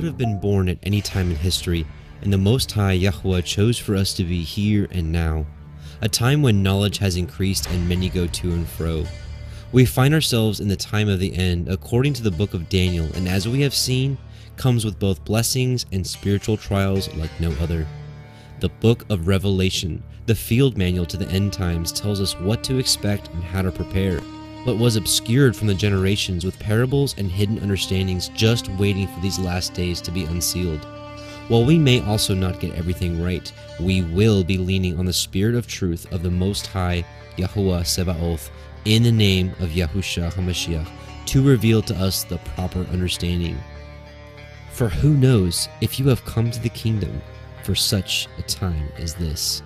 could have been born at any time in history, and the Most High Yahuwah chose for us to be here and now, a time when knowledge has increased and many go to and fro. We find ourselves in the time of the end according to the book of Daniel, and as we have seen, comes with both blessings and spiritual trials like no other. The book of Revelation, the field manual to the end times, tells us what to expect and how to prepare. What was obscured from the generations with parables and hidden understandings just waiting for these last days to be unsealed. While we may also not get everything right, we will be leaning on the spirit of truth of the Most High, Yahuwah Tzeva'ot, in the name of Yahushua HaMashiach, to reveal to us the proper understanding. For who knows if you have come to the kingdom for such a time as this?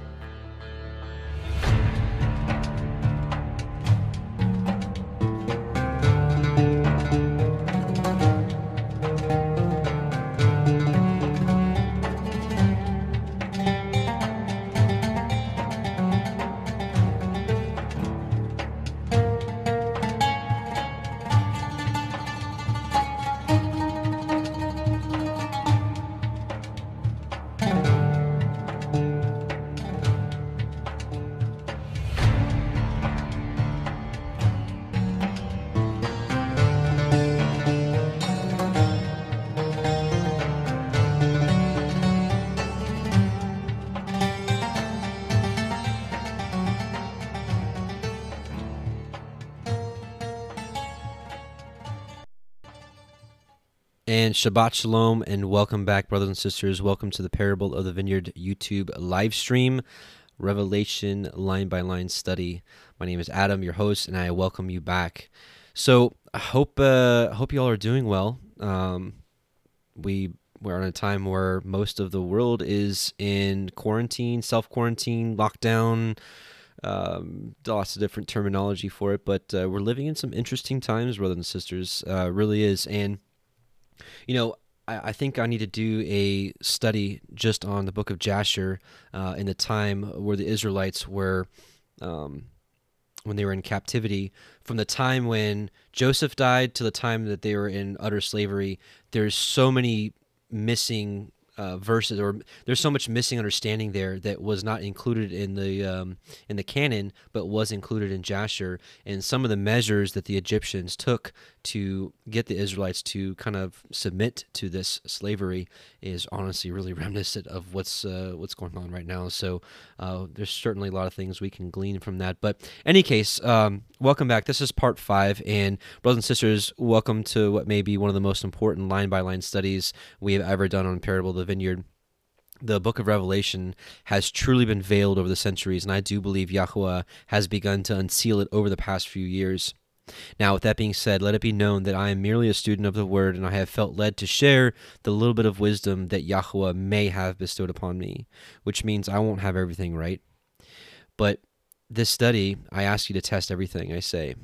And Shabbat Shalom and welcome back, brothers and sisters. Welcome to the Parable of the Vineyard YouTube live stream, Revelation line-by-line study. My name is Adam, your host, and I welcome you back. So I hope you all are doing well. We're on a time where most of the world is in quarantine, self-quarantine, lockdown, lots of different terminology for it. But we're living in some interesting times, brothers and sisters. Really is. And you know, I think I need to do a study just on the book of Jasher in the time where the Israelites were, when they were in captivity. From the time when Joseph died to the time that they were in utter slavery, there's so many missing verses, or there's so much missing understanding there that was not included in the canon, but was included in Jasher, and some of the measures that the Egyptians took to get the Israelites to kind of submit to this slavery is honestly really reminiscent of what's going on right now. So there's certainly a lot of things we can glean from that. But in any case, welcome back. This is part 5, and brothers and sisters, welcome to what may be one of the most important line-by-line studies we have ever done on Parable of the Vineyard. The book of Revelation has truly been veiled over the centuries, and I do believe Yahuwah has begun to unseal it over the past few years. Now, with that being said, let it be known that I am merely a student of the Word, and I have felt led to share the little bit of wisdom that Yahuwah may have bestowed upon me, which means I won't have everything right. But this study, I ask you to test everything I say.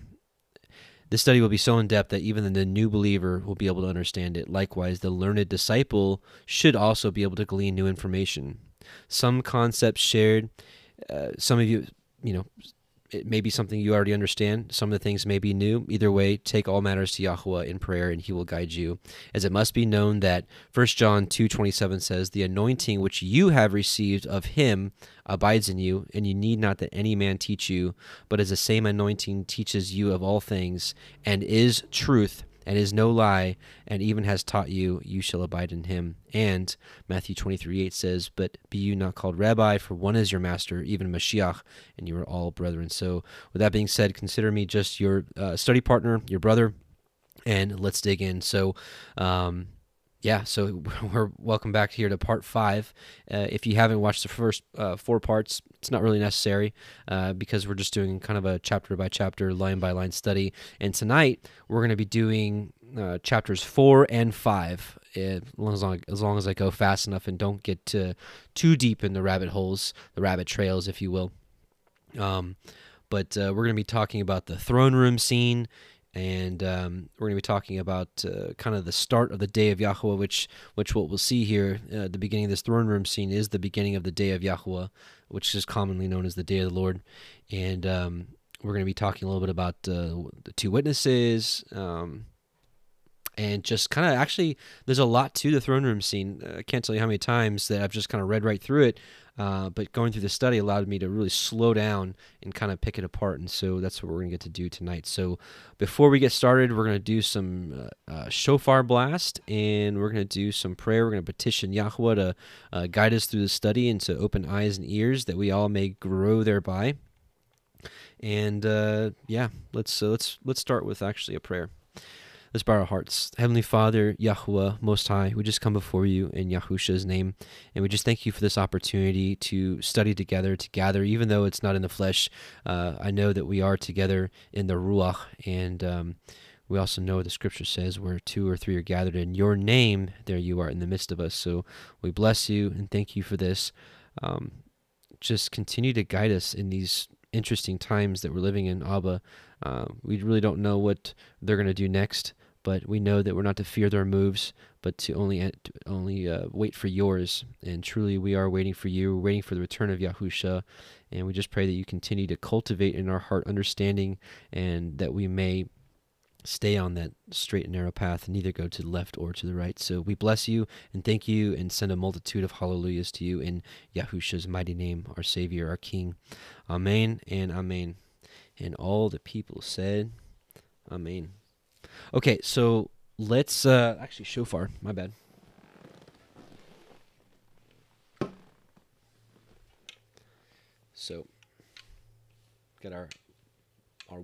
This study will be so in-depth that even the new believer will be able to understand it. Likewise, the learned disciple should also be able to glean new information. Some concepts shared, some of you, it may be something you already understand. Some of the things may be new. Either way, take all matters to Yahuwah in prayer, and He will guide you. As it must be known that 1 John 2:27 says, "The anointing which you have received of Him abides in you, and you need not that any man teach you, but as the same anointing teaches you of all things, and is truth, and is no lie, and even has taught you, you shall abide in Him." And Matthew 23:8 says, "But be you not called Rabbi, for one is your master, even Mashiach, and you are all brethren." So with that being said, consider me just your study partner, your brother, and let's dig in. So yeah, so we're welcome back here to part 5. If you haven't watched the first 4 parts, it's not really necessary because we're just doing kind of a chapter-by-chapter, line-by-line study. And tonight, we're going to be doing chapters 4 and 5, as long as I go fast enough and don't get too deep in the rabbit holes, the rabbit trails, if you will. But we're going to be talking about the throne room scene. And we're going to be talking about kind of the start of the Day of Yahuwah, which what we'll see here, the beginning of this throne room scene is the beginning of the Day of Yahuwah, which is commonly known as the Day of the Lord. And we're going to be talking a little bit about the two witnesses, And just kind of, actually, there's a lot to the throne room scene. I can't tell you how many times that I've just kind of read right through it. But going through the study allowed me to really slow down and kind of pick it apart. And so that's what we're going to get to do tonight. So before we get started, we're going to do some shofar blast, and we're going to do some prayer. We're going to petition Yahuwah to guide us through the study and to open eyes and ears that we all may grow thereby. And yeah, let's start with actually a prayer. Let's bow our hearts. Heavenly Father, Yahuwah, Most High, we just come before you in Yahusha's name, and we just thank you for this opportunity to study together, to gather, even though it's not in the flesh. I know that we are together in the Ruach, and we also know what the Scripture says, where two or three are gathered in your name, there you are in the midst of us. So we bless you and thank you for this. Just continue to guide us in these interesting times that we're living in, Abba. We really don't know what they're going to do next, but we know that we're not to fear their moves, but to only wait for yours. And truly, we are waiting for you. We're waiting for the return of Yahusha, and we just pray that you continue to cultivate in our heart understanding, and that we may stay on that straight and narrow path and neither go to the left or to the right. So we bless you and thank you and send a multitude of hallelujahs to you in Yahusha's mighty name, our Savior, our King. Amen and amen. And all the people said, amen. Okay, so let's, actually, shofar, my bad. So, got our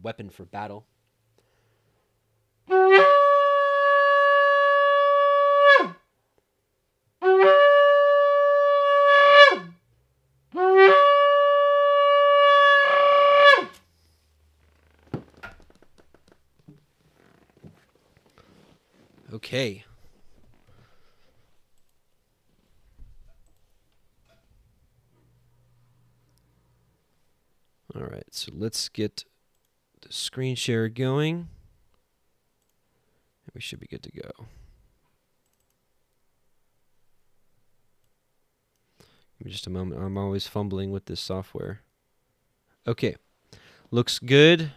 weapon for battle. Okay. All right, so let's get the screen share going. We should be good to go. Give me just a moment. I'm always fumbling with this software. Okay. Looks good.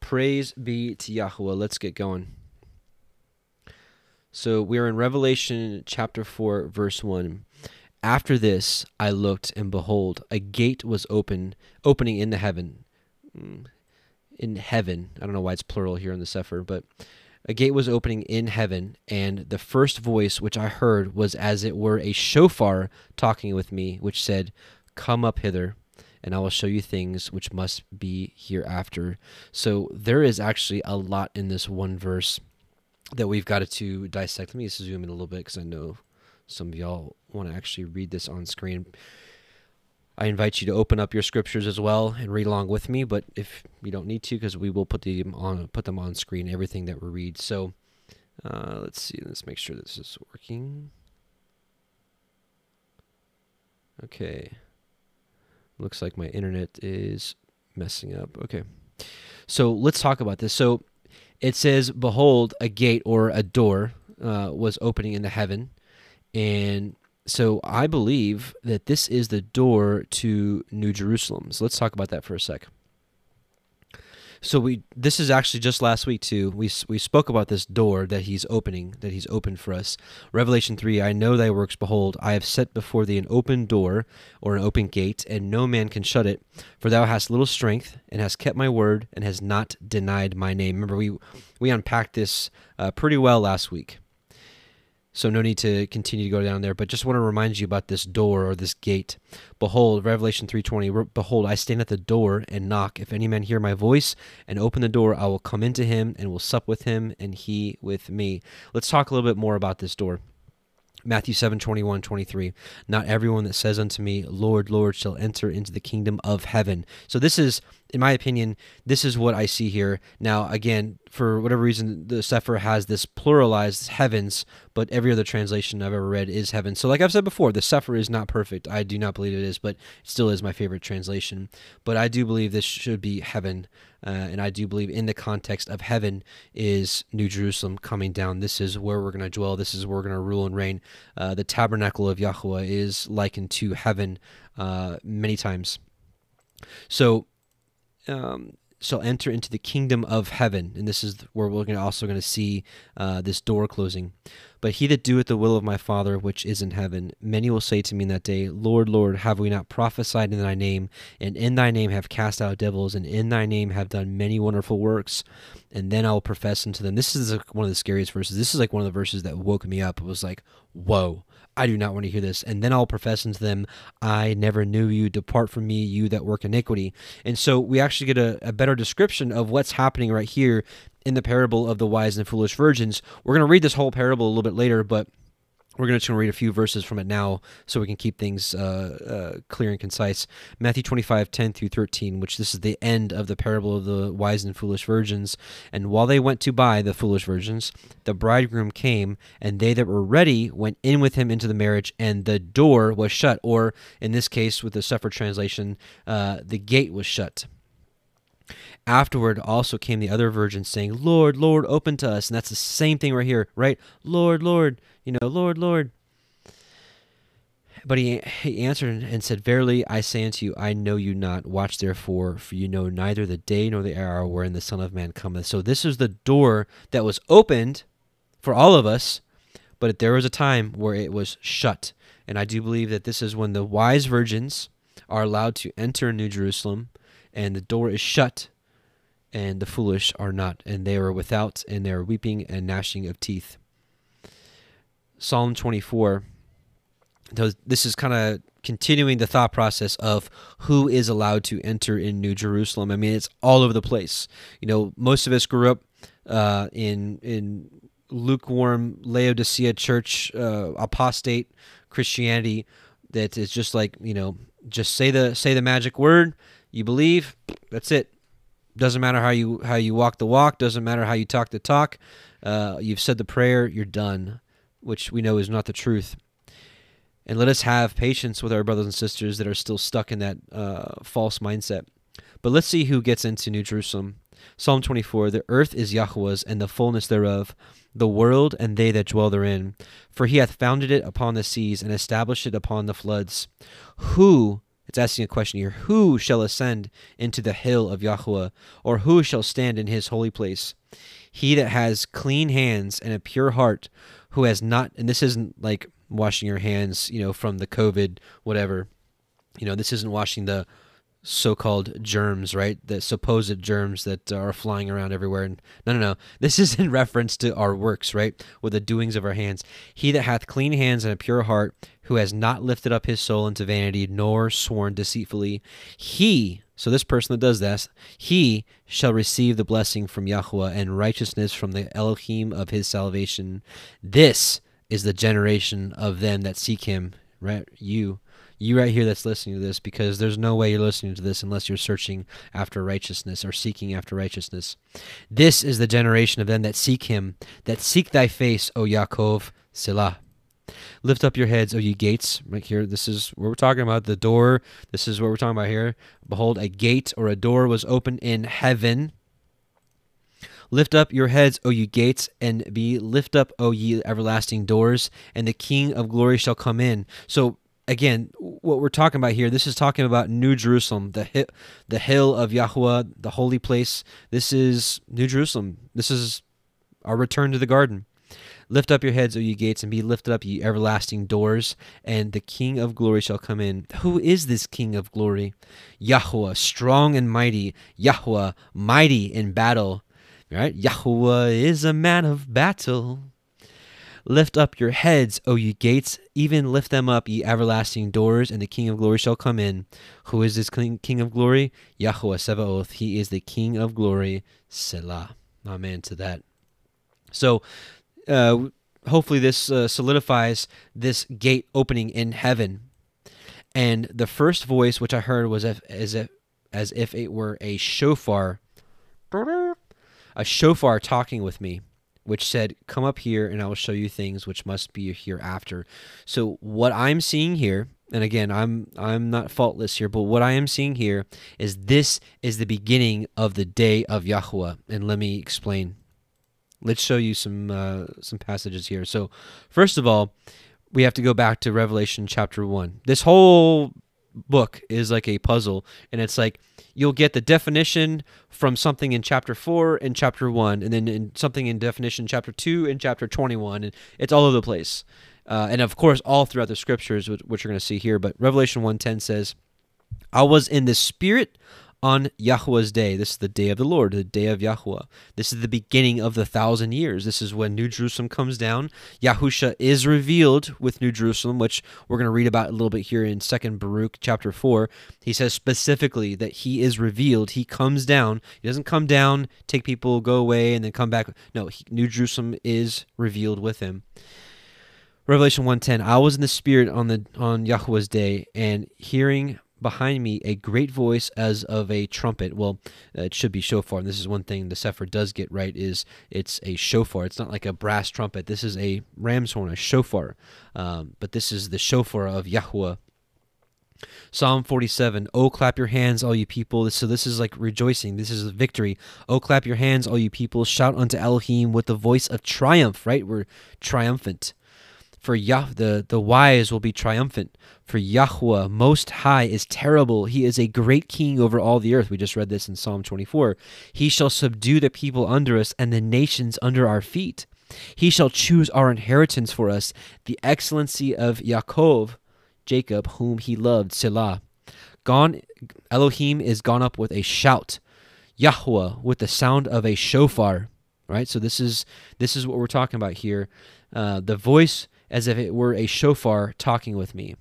Praise be to Yahuwah. Let's get going. So we are in Revelation chapter 4, verse 1. After this, I looked, and behold, a gate was opening in the heaven. In heaven. I don't know why it's plural here in the Cepher, but a gate was opening in heaven, and the first voice which I heard was as it were a shofar talking with me, which said, "Come up hither, and I will show you things which must be hereafter." So there is actually a lot in this one verse that we've got to dissect. Let me just zoom in a little bit because I know some of y'all want to actually read this on screen. I invite you to open up your scriptures as well and read along with me, but if you don't need to, because we will put them on screen, everything that we read. So let's see. Let's make sure this is working. Okay. Looks like my internet is messing up. Okay. So let's talk about this. So it says, "Behold, a gate," or a door, "was opening in the heaven," and so I believe that this is the door to New Jerusalem. So let's talk about that for a sec. So this is actually just last week too. We spoke about this door that he's opening, that he's opened for us. Revelation 3, "I know thy works. Behold, I have set before thee an open door," or an open gate, "and no man can shut it. For thou hast little strength, and hast kept my word, and hast not denied my name." Remember, we unpacked this pretty well last week. So no need to continue to go down there, but just want to remind you about this door or this gate. "Behold," Revelation 3:20, "Behold, I stand at the door and knock. If any man hear my voice and open the door, I will come into him and will sup with him and he with me." Let's talk a little bit more about this door. Matthew 7:21-23, "Not everyone that says unto me, Lord, Lord, shall enter into the kingdom of heaven." So this is, in my opinion, this is what I see here. Now, again, for whatever reason, the Cepher has this pluralized heavens, but every other translation I've ever read is heaven. So like I've said before, the Cepher is not perfect. I do not believe it is, but it still is my favorite translation. But I do believe this should be heaven, and I do believe in the context of heaven is New Jerusalem coming down. This is where we're going to dwell. This is where we're going to rule and reign. The tabernacle of Yahuwah is likened to heaven many times. So shall enter into the kingdom of heaven. And this is where we're also going to see this door closing. But he that doeth the will of my Father which is in heaven, many will say to me in that day, Lord, Lord, have we not prophesied in thy name, and in thy name have cast out devils, and in thy name have done many wonderful works? And then I will profess unto them. This is one of the scariest verses. This is like one of the verses that woke me up. It was like, whoa, I do not want to hear this. And then I'll profess unto them, I never knew you. Depart from me, you that work iniquity. And so we actually get a better description of what's happening right here in the parable of the wise and foolish virgins. We're going to read this whole parable a little bit later, but we're going to read a few verses from it now so we can keep things clear and concise. Matthew 25, 10 through 13, which this is the end of the parable of the wise and foolish virgins. And while they went to buy, the foolish virgins, the bridegroom came, and they that were ready went in with him into the marriage, and the door was shut. Or in this case, with the Cepher translation, the gate was shut. Afterward also came the other virgins, saying, Lord, Lord, open to us. And that's the same thing right here, right? Lord, Lord, Lord, Lord. But he answered and said, Verily I say unto you, I know you not. Watch therefore, for you know neither the day nor the hour wherein the Son of Man cometh. So this is the door that was opened for all of us, but there was a time where it was shut. And I do believe that this is when the wise virgins are allowed to enter New Jerusalem, and the door is shut, and the foolish are not, and they are without, and they are weeping and gnashing of teeth. Psalm 24, this is kind of continuing the thought process of who is allowed to enter in New Jerusalem. I mean, it's all over the place. You know, most of us grew up in lukewarm Laodicea church, apostate Christianity that is just like, just say the magic word, you believe, that's it. Doesn't matter how you walk the walk, doesn't matter how you talk the talk. You've said the prayer, you're done, which we know is not the truth. And let us have patience with our brothers and sisters that are still stuck in that false mindset. But let's see who gets into New Jerusalem. Psalm 24, the earth is Yahuwah's and the fullness thereof, the world and they that dwell therein. For he hath founded it upon the seas and established it upon the floods. Who, it's asking a question here, who shall ascend into the hill of Yahuwah, or who shall stand in his holy place? He that has clean hands and a pure heart, who has not, and this isn't like washing your hands, from the COVID, whatever. This isn't washing the so-called germs, right? The supposed germs that are flying around everywhere. And no. This is in reference to our works, right? With the doings of our hands. He that hath clean hands and a pure heart, who has not lifted up his soul into vanity, nor sworn deceitfully, he, so this person that does this, he shall receive the blessing from Yahuwah and righteousness from the Elohim of his salvation. This is the generation of them that seek him, right? You right here that's listening to this, because there's no way you're listening to this unless you're searching after righteousness or seeking after righteousness. This is the generation of them that seek him, that seek thy face, O Yaakov, Selah. Lift up your heads, O ye gates. Right here, this is what we're talking about, the door. This is what we're talking about here. Behold, a gate or a door was opened in heaven. Lift up your heads, O ye gates, and be lift up, O ye everlasting doors, and the King of glory shall come in. So, again, what we're talking about here, this is talking about New Jerusalem, the hill of Yahuwah, the holy place. This is New Jerusalem. This is our return to the garden. Lift up your heads, O ye gates, and be lifted up, ye everlasting doors, and the King of glory shall come in. Who is this King of glory? Yahuwah, strong and mighty. Yahuwah, mighty in battle. Right? Yahuwah is a man of battle. Lift up your heads, O ye gates, even lift them up, ye everlasting doors, and the King of glory shall come in. Who is this King of glory? Yahuwah Tzeva'ot. He is the King of glory. Selah. Amen to that. So, hopefully this solidifies this gate opening in heaven. And the first voice which I heard was as if it were a shofar. A shofar talking with me, which said, come up here and I will show you things which must be hereafter. So what I'm seeing here, and again, I'm not faultless here, but what I am seeing here is this is the beginning of the day of Yahuwah. And let me explain. Let's show you some passages here. So first of all, we have to go back to Revelation chapter 1. This whole book is like a puzzle, and it's like you'll get the definition from something in chapter 4 and chapter 1, and then in something in definition chapter 2 and chapter 21, and it's all over the place. And of course, all throughout the scriptures, which you're going to see here. But Revelation 1:10 says, "I was in the spirit on Yahuwah's day." This is the day of the Lord, the day of Yahuwah. This is the beginning of the 1,000 years. This is when New Jerusalem comes down. Yahusha is revealed with New Jerusalem, which we're going to read about a little bit here in 2nd Baruch chapter 4. He says specifically that he is revealed. He comes down. He doesn't come down, take people, go away, and then come back. No, New Jerusalem is revealed with him. Revelation 1:10, "I was in the spirit on Yahuwah's day, and hearing behind me a great voice as of a trumpet." Well, it should be shofar, and this is one thing the Cepher does get right, is it's a shofar. It's not like a brass trumpet. This is a ram's horn, a shofar. But this is the shofar of Yahuwah. Psalm 47, "Oh, clap your hands, all you people." So this is like rejoicing. This is victory. "Oh, clap your hands, all you people. Shout unto Elohim with the voice of triumph." Right? We're triumphant. "For the wise will be triumphant. For Yahuwah Most High is terrible. He is a great king over all the earth." We just read this in Psalm 24. "He shall subdue the people under us and the nations under our feet. He shall choose our inheritance for us, the excellency of Jacob, whom he loved, Selah. Elohim is gone up with a shout. Yahuwah with the sound of a shofar." Right? So this is what we're talking about here. The voice as if it were a shofar talking with me.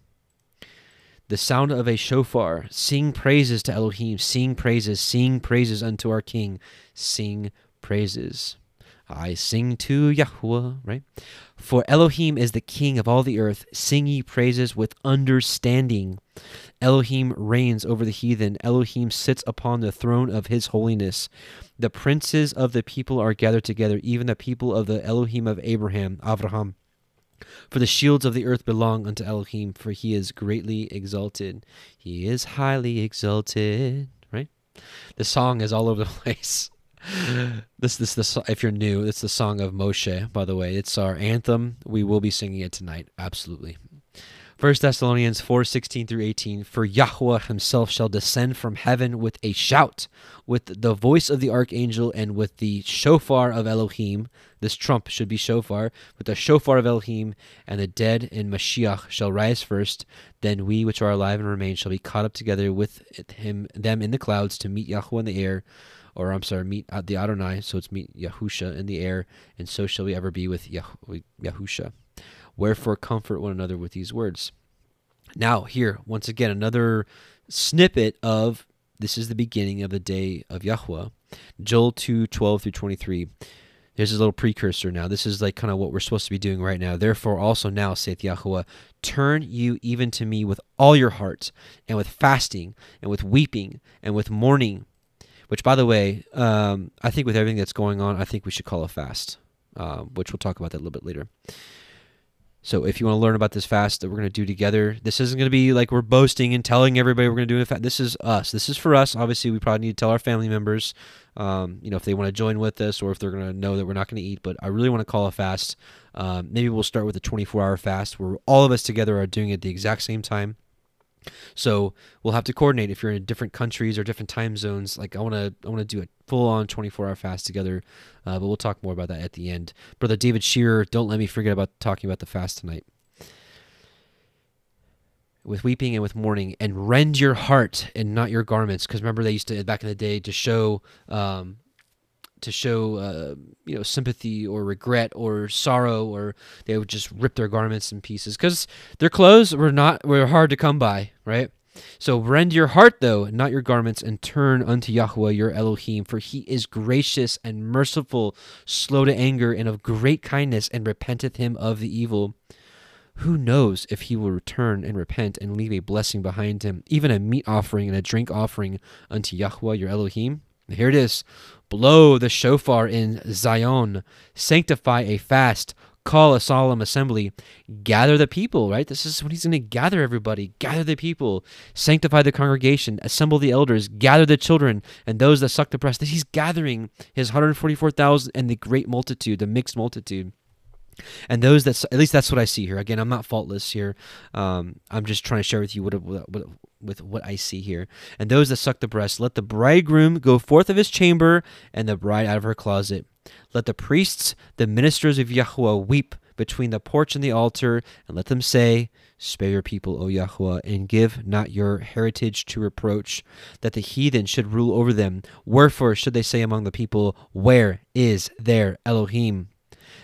The sound of a shofar. "Sing praises to Elohim. Sing praises unto our King. Sing praises. I sing to Yahuwah," right? "For Elohim is the king of all the earth. Sing ye praises with understanding. Elohim reigns over the heathen. Elohim sits upon the throne of his holiness. The princes of the people are gathered together, even the people of the Elohim of Avraham. For the shields of the earth belong unto Elohim, for he is greatly exalted." He is highly exalted, right? The song is all over the place. This if you're new, it's the song of Moshe, by the way. It's our anthem. We will be singing it tonight, absolutely. 1 Thessalonians 4:16-18, "For Yahuwah himself shall descend from heaven with a shout, with the voice of the archangel, and with the shofar of Elohim." This trump should be shofar. "With the shofar of Elohim, and the dead in Mashiach shall rise first. Then we which are alive and remain shall be caught up together with them in the clouds to meet Yahuwah in the air." Or I'm sorry, meet the Adonai, so it's meet Yahusha in the air, and so shall we ever be with Yahusha. "Wherefore comfort one another with these words." Now here, once again, another snippet of this is the beginning of the day of Yahuwah. Joel 2:12-23. Here's a little precursor now. This is like kind of what we're supposed to be doing right now. "Therefore also now, saith Yahuwah, turn you even to me with all your heart, and with fasting, and with weeping, and with mourning." Which, by the way, I think with everything that's going on, I think we should call a fast, which we'll talk about that a little bit later. So if you want to learn about this fast that we're going to do together, this isn't going to be like we're boasting and telling everybody we're going to do a fast. This is us. This is for us. Obviously, we probably need to tell our family members, if they want to join with us or if they're going to know that we're not going to eat. But I really want to call a fast. Maybe we'll start with a 24-hour fast where all of us together are doing it at the exact same time. So we'll have to coordinate if you're in different countries or different time zones. Like I want to do a full-on 24-hour fast together, but we'll talk more about that at the end. Brother David Shearer, don't let me forget about talking about the fast tonight. "With weeping and with mourning, and rend your heart and not your garments," because remember they used to back in the day to show. To show sympathy or regret or sorrow, or they would just rip their garments in pieces because their clothes were hard to come by, right? "So rend your heart, though, and not your garments, and turn unto Yahuwah your Elohim, for he is gracious and merciful, slow to anger, and of great kindness, and repenteth him of the evil. Who knows if he will return and repent and leave a blessing behind him, even a meat offering and a drink offering unto Yahuwah your Elohim?" Here it is. "Blow the shofar in Zion. Sanctify a fast. Call a solemn assembly. Gather the people," right? This is when he's going to gather everybody. Gather the people. "Sanctify the congregation. Assemble the elders. Gather the children and those that suck the breast." He's gathering his 144,000 and the great multitude, the mixed multitude. And those that, at least that's what I see here. Again, I'm not faultless here. I'm just trying to share with you what I see here. And those that suck the breast, let the bridegroom go forth of his chamber and the bride out of her closet. Let the priests, the ministers of Yahuwah, weep between the porch and the altar, and let them say, spare your people, O Yahuwah, and give not your heritage to reproach, that the heathen should rule over them. Wherefore should they say among the people, where is their Elohim?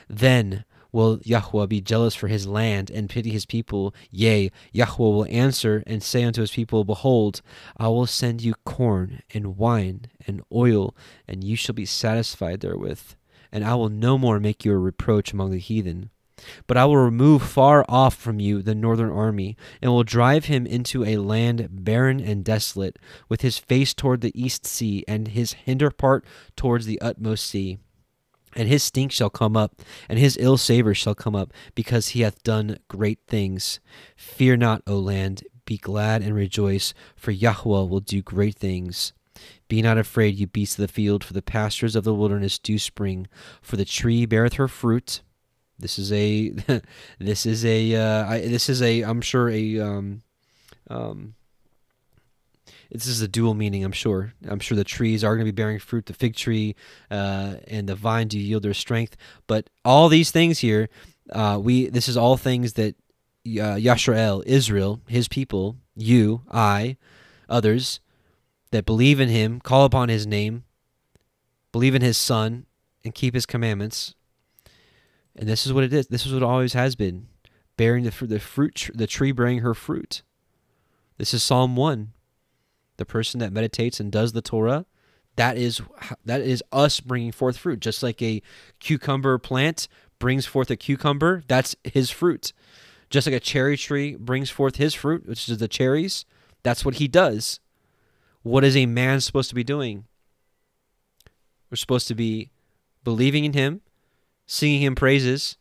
Then will Yahuwah be jealous for his land and pity his people? Yea, Yahuwah will answer and say unto his people, behold, I will send you corn and wine and oil, and you shall be satisfied therewith. And I will no more make you a reproach among the heathen. But I will remove far off from you the northern army, and will drive him into a land barren and desolate, with his face toward the east sea, and his hinder part towards the utmost sea. And his stink shall come up, and his ill savour shall come up, because he hath done great things. Fear not, O land, be glad and rejoice, for Yahuwah will do great things. Be not afraid, you beasts of the field, for the pastures of the wilderness do spring, for the tree beareth her fruit. This is a, this is a dual meaning, I'm sure. I'm sure the trees are going to be bearing fruit, the fig tree and the vine do yield their strength. But all these things here, this is all things that Yashrael, Israel, his people, you, I, others that believe in him, call upon his name, believe in his son, and keep his commandments. And this is what it is. This is what it always has been, bearing the tree bearing her fruit. This is Psalm 1. The person that meditates and does the Torah, that is us bringing forth fruit. Just like a cucumber plant brings forth a cucumber, that's his fruit. Just like a cherry tree brings forth his fruit, which is the cherries, that's what he does. What is a man supposed to be doing? We're supposed to be believing in him, singing him praises,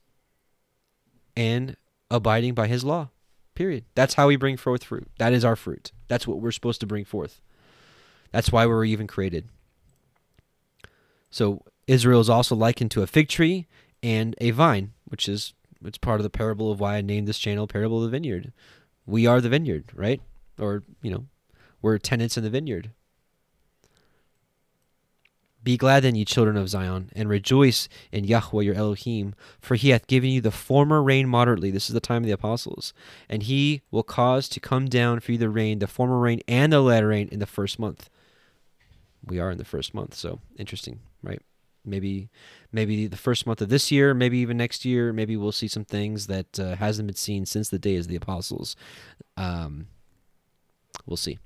and abiding by his law. Period. That's how we bring forth fruit. That is our fruit. That's what we're supposed to bring forth. That's why we were even created. So Israel is also likened to a fig tree and a vine, which is it's part of the parable of why I named this channel Parable of the Vineyard. We are the vineyard, right? Or, you know, we're tenants in the vineyard. Be glad then, ye children of Zion, and rejoice in Yahuwah your Elohim, for he hath given you the former rain moderately. This is the time of the apostles. And he will cause to come down for you the rain, the former rain and the latter rain in the first month. We are in the first month, so interesting, right? Maybe the first month of this year, maybe even next year, maybe we'll see some things that hasn't been seen since the days of the apostles. We'll see.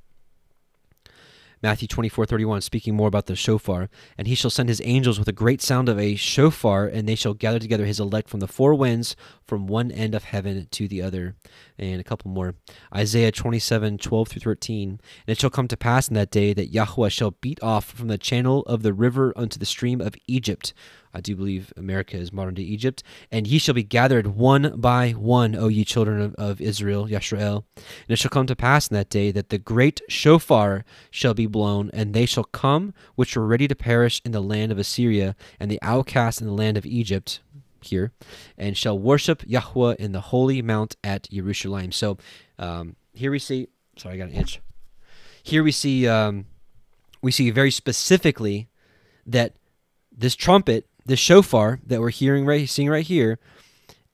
Matthew 24:31, speaking more about the shofar. And he shall send his angels with a great sound of a shofar, and they shall gather together his elect from the four winds, from one end of heaven to the other. And a couple more. Isaiah 27:12-13. And it shall come to pass in that day that Yahuwah shall beat off from the channel of the river unto the stream of Egypt. I do believe America is modern-day Egypt. And ye shall be gathered one by one, O ye children of Israel, Yashrael. And it shall come to pass in that day that the great shofar shall be blown, and they shall come which were ready to perish in the land of Assyria, and the outcast in the land of Egypt, here, and shall worship Yahuwah in the holy mount at Jerusalem. So here we see, sorry, I got an itch. Here we see very specifically that this trumpet, the shofar that we're seeing right here,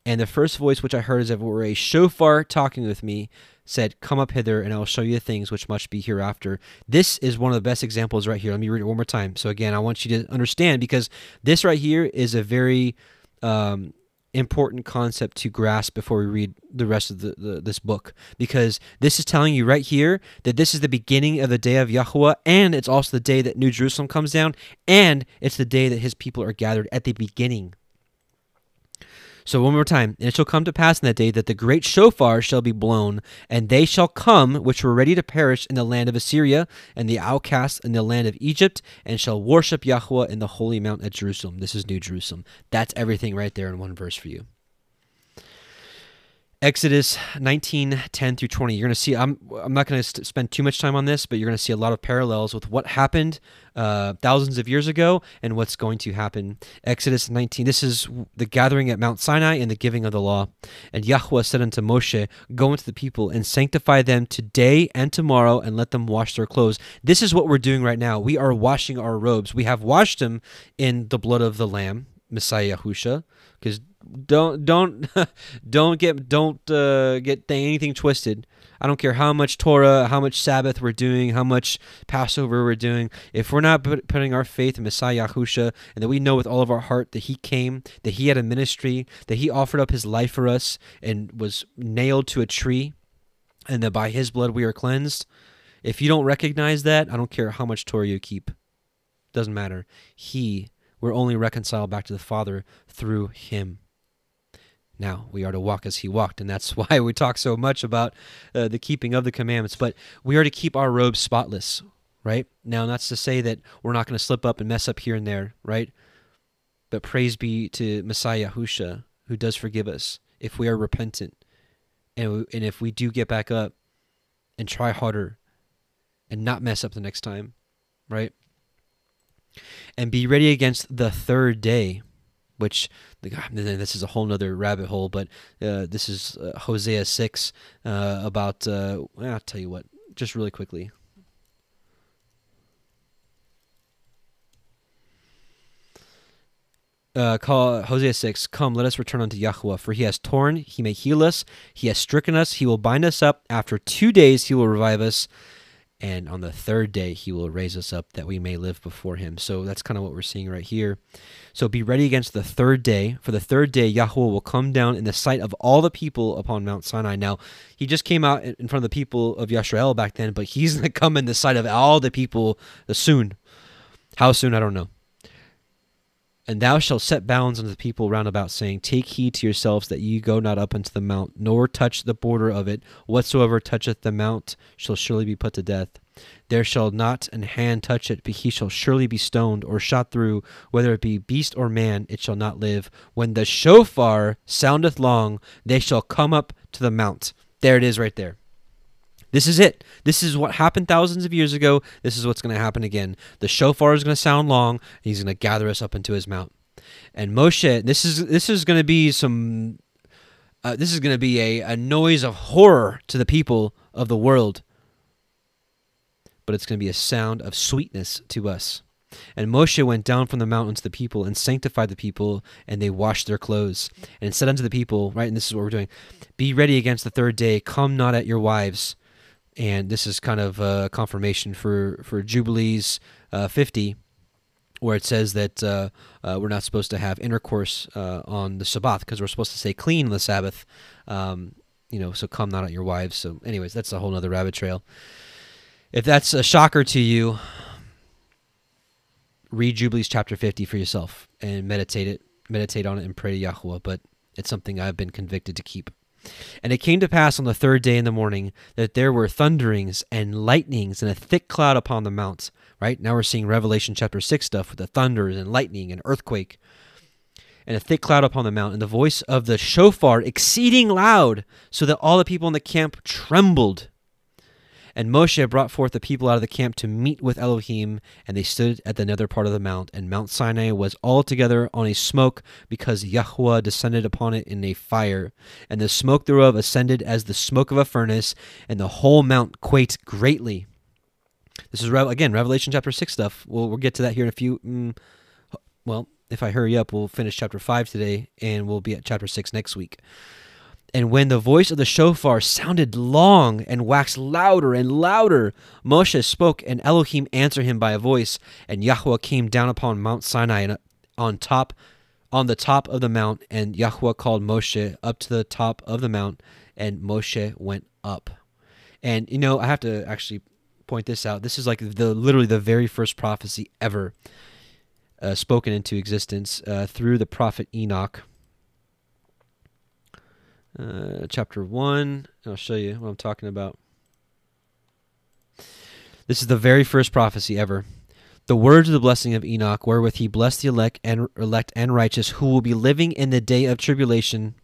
and the first voice which I heard as if it were a shofar talking with me, said, come up hither, and I will show you the things which must be hereafter. This is one of the best examples right here. Let me read it one more time. So again, I want you to understand, because this right here is a very important concept to grasp before we read the rest of this book, because this is telling you right here that this is the beginning of the day of Yahuwah, and it's also the day that New Jerusalem comes down, and it's the day that his people are gathered at the beginning. So one more time. And it shall come to pass in that day that the great shofar shall be blown, and they shall come which were ready to perish in the land of Assyria, and the outcasts in the land of Egypt, and shall worship Yahuwah in the holy mount at Jerusalem. This is New Jerusalem. That's everything right there in one verse for you. Exodus 19:10 through 20. You're going to see, I'm not going to spend too much time on this, but you're going to see a lot of parallels with what happened thousands of years ago and what's going to happen. Exodus 19, this is the gathering at Mount Sinai and the giving of the law. And Yahuwah said unto Moshe, go unto the people and sanctify them today and tomorrow and let them wash their clothes. This is what we're doing right now. We are washing our robes. We have washed them in the blood of the Lamb, Messiah Yahushua, because don't get anything twisted. I don't care how much Torah, how much Sabbath we're doing, how much Passover we're doing. If we're not putting our faith in Messiah Yahushua, and that we know with all of our heart that he came, that he had a ministry, that he offered up his life for us and was nailed to a tree, and that by his blood we are cleansed. If you don't recognize that, I don't care how much Torah you keep. Doesn't matter. We're only reconciled back to the Father through him. Now, we are to walk as he walked, and that's why we talk so much about the keeping of the commandments. But we are to keep our robes spotless, right? Now, that's to say that we're not going to slip up and mess up here and there, right? But praise be to Messiah Yahushua, who does forgive us if we are repentant, and if we do get back up and try harder and not mess up the next time, right? And be ready against the third day, which this is a whole nother rabbit hole, but this is Hosea 6 about, I'll tell you what, just really quickly. Hosea 6, come, let us return unto Yahuwah, for he has torn, he may heal us, he has stricken us, he will bind us up, after 2 days he will revive us, and on the third day, he will raise us up that we may live before him. So that's kind of what we're seeing right here. So be ready against the third day. For the third day, Yahuwah will come down in the sight of all the people upon Mount Sinai. Now, he just came out in front of the people of Yashrael back then, but he's going to come in the sight of all the people soon. How soon? I don't know. And thou shalt set bounds unto the people round about, saying, take heed to yourselves that ye go not up unto the mount, nor touch the border of it. Whatsoever toucheth the mount shall surely be put to death. There shall not an hand touch it, but he shall surely be stoned or shot through. Whether it be beast or man, it shall not live. When the shofar soundeth long, they shall come up to the mount. There it is right there. This is it. This is what happened thousands of years ago. This is what's going to happen again. The shofar is going to sound long, and he's going to gather us up into his mount. And Moshe, this is going to be some. This is going to be a noise of horror to the people of the world. But it's going to be a sound of sweetness to us. And Moshe went down from the mountain to the people and sanctified the people, and they washed their clothes. And said unto the people, right, and this is what we're doing, be ready against the third day, come not at your wives. And this is kind of a confirmation for Jubilees 50, where it says that we're not supposed to have intercourse on the Sabbath because we're supposed to stay clean on the Sabbath. So come not at your wives. So anyways, that's a whole other rabbit trail. If that's a shocker to you, read Jubilees chapter 50 for yourself and meditate on it and pray to Yahuwah. But it's something I've been convicted to keep. And it came to pass on the third day in the morning that there were thunderings and lightnings and a thick cloud upon the mount. Right? Now we're seeing Revelation chapter 6 stuff with the thunders and lightning and earthquake. And a thick cloud upon the mount, and the voice of the shofar exceeding loud, so that all the people in the camp trembled. And Moshe brought forth the people out of the camp to meet with Elohim, and they stood at the nether part of the mount. And Mount Sinai was altogether on a smoke, because Yahuwah descended upon it in a fire. And the smoke thereof ascended as the smoke of a furnace, and the whole mount quaked greatly. This is, again, Revelation chapter 6 stuff. We'll get to that here in a few. If I hurry up, we'll finish chapter 5 today, and we'll be at chapter 6 next week. And when the voice of the shofar sounded long and waxed louder and louder, Moshe spoke, and Elohim answered him by a voice. And Yahuwah came down upon Mount Sinai and on the top of the mount. And Yahuwah called Moshe up to the top of the mount, and Moshe went up. And, I have to actually point this out. This is like literally the very first prophecy ever spoken into existence through the prophet Enoch. Chapter 1, I'll show you what I'm talking about. This is the very first prophecy ever. The words of the blessing of Enoch, wherewith he blessed the elect and righteous, who will be living in the day of tribulation.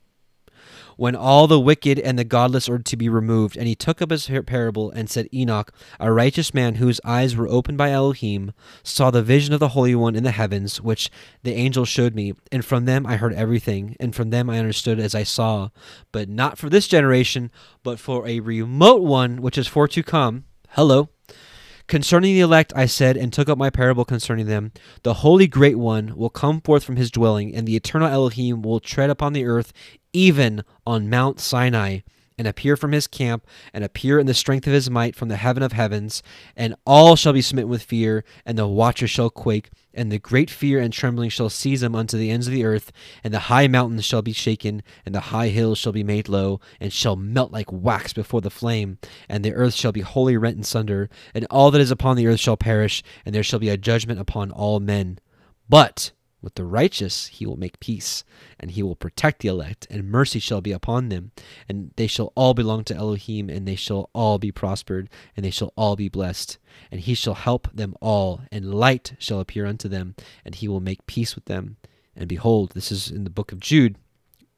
when all the wicked and the godless are to be removed. And he took up his parable and said, Enoch, a righteous man whose eyes were opened by Elohim, saw the vision of the Holy One in the heavens, which the angel showed me. And from them I heard everything, and from them I understood as I saw. But not for this generation, but for a remote one, which is for to come. Hello. Concerning the elect, I said, and took up my parable concerning them. The Holy Great One will come forth from his dwelling, and the eternal Elohim will tread upon the earth, even on Mount Sinai, and appear from his camp, and appear in the strength of his might from the heaven of heavens. And all shall be smitten with fear, and the watchers shall quake, and the great fear and trembling shall seize them unto the ends of the earth. And the high mountains shall be shaken, and the high hills shall be made low, and shall melt like wax before the flame. And the earth shall be wholly rent in sunder, and all that is upon the earth shall perish, and there shall be a judgment upon all men. But with the righteous he will make peace, and he will protect the elect, and mercy shall be upon them, and they shall all belong to Elohim, and they shall all be prospered, and they shall all be blessed. And he shall help them all, and light shall appear unto them, and he will make peace with them. And behold, this is in the book of Jude,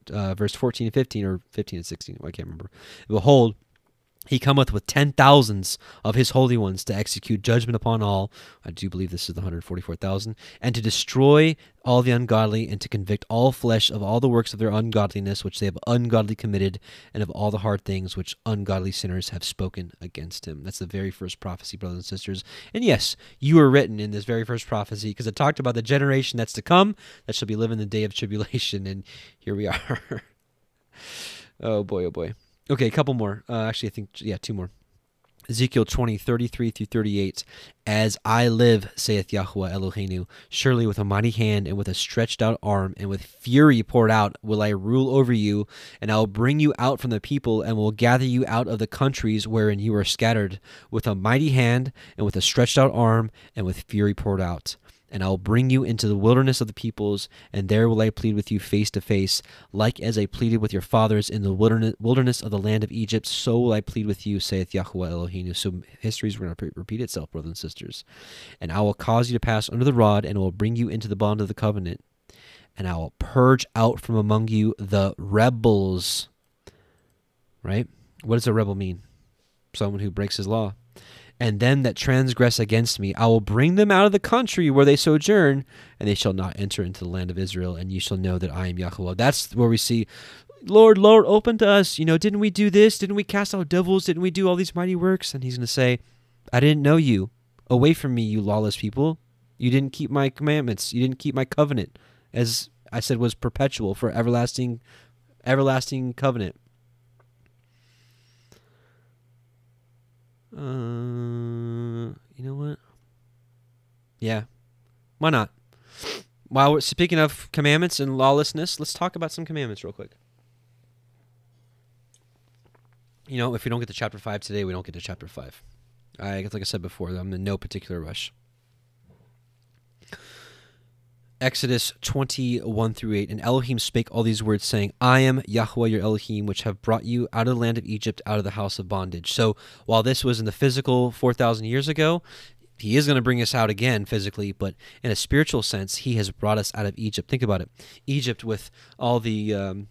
verse 14 and 15, or 15 and 16, I can't remember. Behold, he cometh with 10,000s of his holy ones to execute judgment upon all. I do believe this is the 144,000. And to destroy all the ungodly, and to convict all flesh of all the works of their ungodliness, which they have ungodly committed, and of all the hard things which ungodly sinners have spoken against him. That's the very first prophecy, brothers and sisters. And yes, you were written in this very first prophecy, because it talked about the generation that's to come that shall be living the day of tribulation. And here we are. Oh boy, oh boy. Okay, a couple more. Actually, I think, yeah, two more. Ezekiel 20, 33 through 38. As I live, saith Yahuwah Eloheinu, surely with a mighty hand and with a stretched out arm and with fury poured out will I rule over you, and I will bring you out from the people and will gather you out of the countries wherein you are scattered, with a mighty hand and with a stretched out arm and with fury poured out. And I will bring you into the wilderness of the peoples, and there will I plead with you face to face, like as I pleaded with your fathers in the wilderness of the land of Egypt, so will I plead with you, saith Yahuwah Eloheinu. So history's going to repeat itself, brothers and sisters. And I will cause you to pass under the rod, and will bring you into the bond of the covenant. And I will purge out from among you the rebels. Right? What does a rebel mean? Someone who breaks his law. And them that transgress against me, I will bring them out of the country where they sojourn, and they shall not enter into the land of Israel, and you shall know that I am Yahuwah. That's where we see, Lord, Lord, open to us. You know, didn't we do this? Didn't we cast out devils? Didn't we do all these mighty works? And he's going to say, I didn't know you. Away from me, you lawless people. You didn't keep my commandments. You didn't keep my covenant, as I said was perpetual for everlasting covenant. You know what? Yeah. Why not? While we're speaking of commandments and lawlessness, let's talk about some commandments real quick. You know, if we don't get to chapter 5 today, we don't get to chapter 5. Like I said before, I'm in no particular rush. Exodus 21 through 8, and Elohim spake all these words, saying, I am Yahuwah your Elohim, which have brought you out of the land of Egypt, out of the house of bondage. So while this was in the physical 4,000 years ago, he is going to bring us out again physically, but in a spiritual sense, he has brought us out of Egypt. Think about it. Egypt with all the, you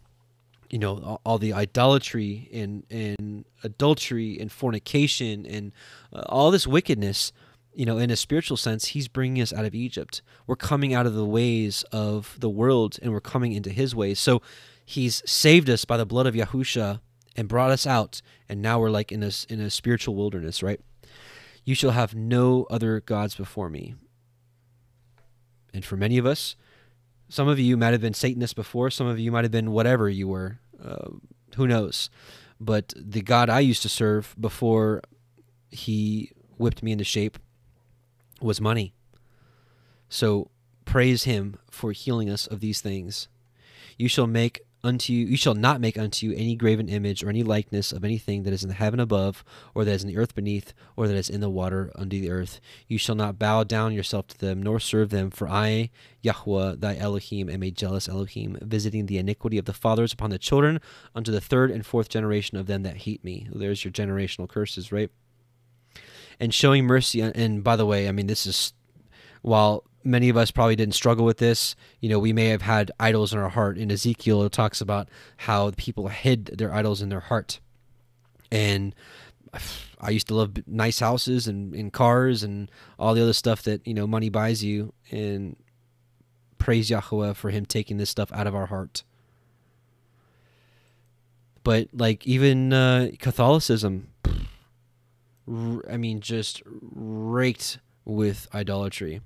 know, all the idolatry and adultery and fornication and all this wickedness. You know, in a spiritual sense, he's bringing us out of Egypt. We're coming out of the ways of the world, and we're coming into his ways. So he's saved us by the blood of Yahusha and brought us out, and now we're like in a spiritual wilderness, right? You shall have no other gods before me. And for many of us, some of you might have been Satanists before, some of you might have been whatever you were, who knows? But the God I used to serve before he whipped me into shape was money. So praise him for healing us of these things. You shall not make unto you any graven image or any likeness of anything that is in the heaven above, or that is in the earth beneath, or that is in the water under the earth. You shall not bow down yourself to them, nor serve them, for I, Yahuwah, thy Elohim, am a jealous Elohim, visiting the iniquity of the fathers upon the children, unto the third and fourth generation of them that hate me. There's your generational curses, right? And showing mercy, and by the way, I mean, this is, while many of us probably didn't struggle with this. You know, we may have had idols in our heart. In Ezekiel, it talks about how people hid their idols in their heart. And I used to love nice houses and cars and all the other stuff that, you know, money buys you. And praise Yahuwah for him taking this stuff out of our heart. But like even Catholicism, I mean, just raked with idolatry.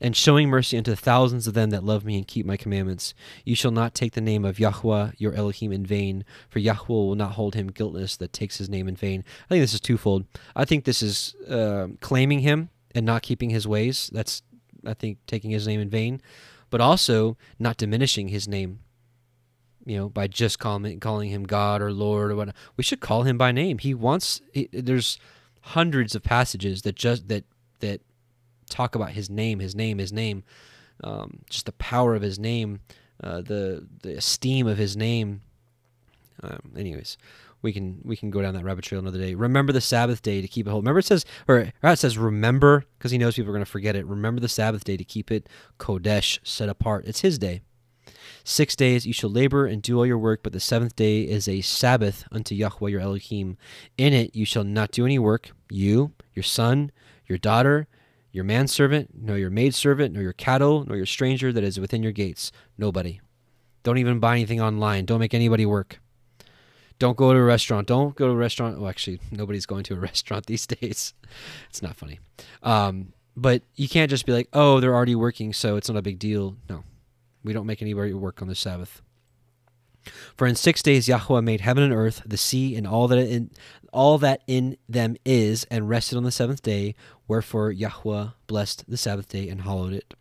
And showing mercy unto thousands of them that love me and keep my commandments. You shall not take the name of Yahuwah, your Elohim, in vain, for Yahuwah will not hold him guiltless that takes his name in vain. I think this is twofold. I think this is claiming him and not keeping his ways. That's, I think, taking his name in vain. But also not diminishing his name, you know, by just calling him God or Lord or whatnot. We should call him by name. He wants, there's hundreds of passages that just, that talk about his name, his name, his name, just the power of his name, the esteem of his name. Anyways, we can go down that rabbit trail another day. Remember the Sabbath day to keep it holy. Remember it says remember, because he knows people are going to forget it. Remember the Sabbath day to keep it Kodesh, set apart. It's his day. 6 days you shall labor and do all your work, but the seventh day is a Sabbath unto Yahuwah your Elohim. In it you shall not do any work, you, your son, your daughter, your manservant, nor your maidservant, nor your cattle, nor your stranger that is within your gates. Nobody. Don't even buy anything online. Don't make anybody work. Don't go to a restaurant. Don't go to a restaurant. Well, actually, nobody's going to a restaurant these days. It's not funny. But you can't just be like, oh, they're already working, so it's not a big deal. No. We don't make anybody work on the Sabbath. For in 6 days Yahuwah made heaven and earth, the sea, and all that in them is, and rested on the seventh day. Wherefore Yahuwah blessed the Sabbath day and hallowed it.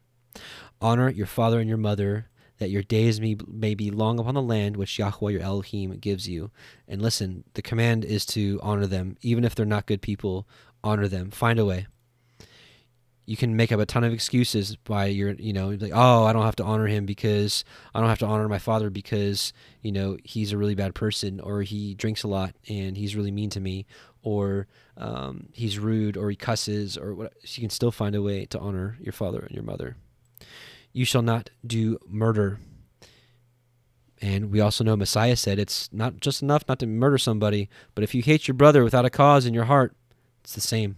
Honor your father and your mother, that your days may be long upon the land which Yahuwah your Elohim gives you. And listen, the command is to honor them. Even if they're not good people, honor them. Find a way. You can make up a ton of excuses by your, you know, like, oh, I don't have to honor him because I don't have to honor my father because, you know, he's a really bad person, or he drinks a lot and he's really mean to me, or he's rude, or he cusses, or what. So you can still find a way to honor your father and your mother. You shall not do murder. And we also know Messiah said it's not just enough not to murder somebody, but if you hate your brother without a cause in your heart, it's the same.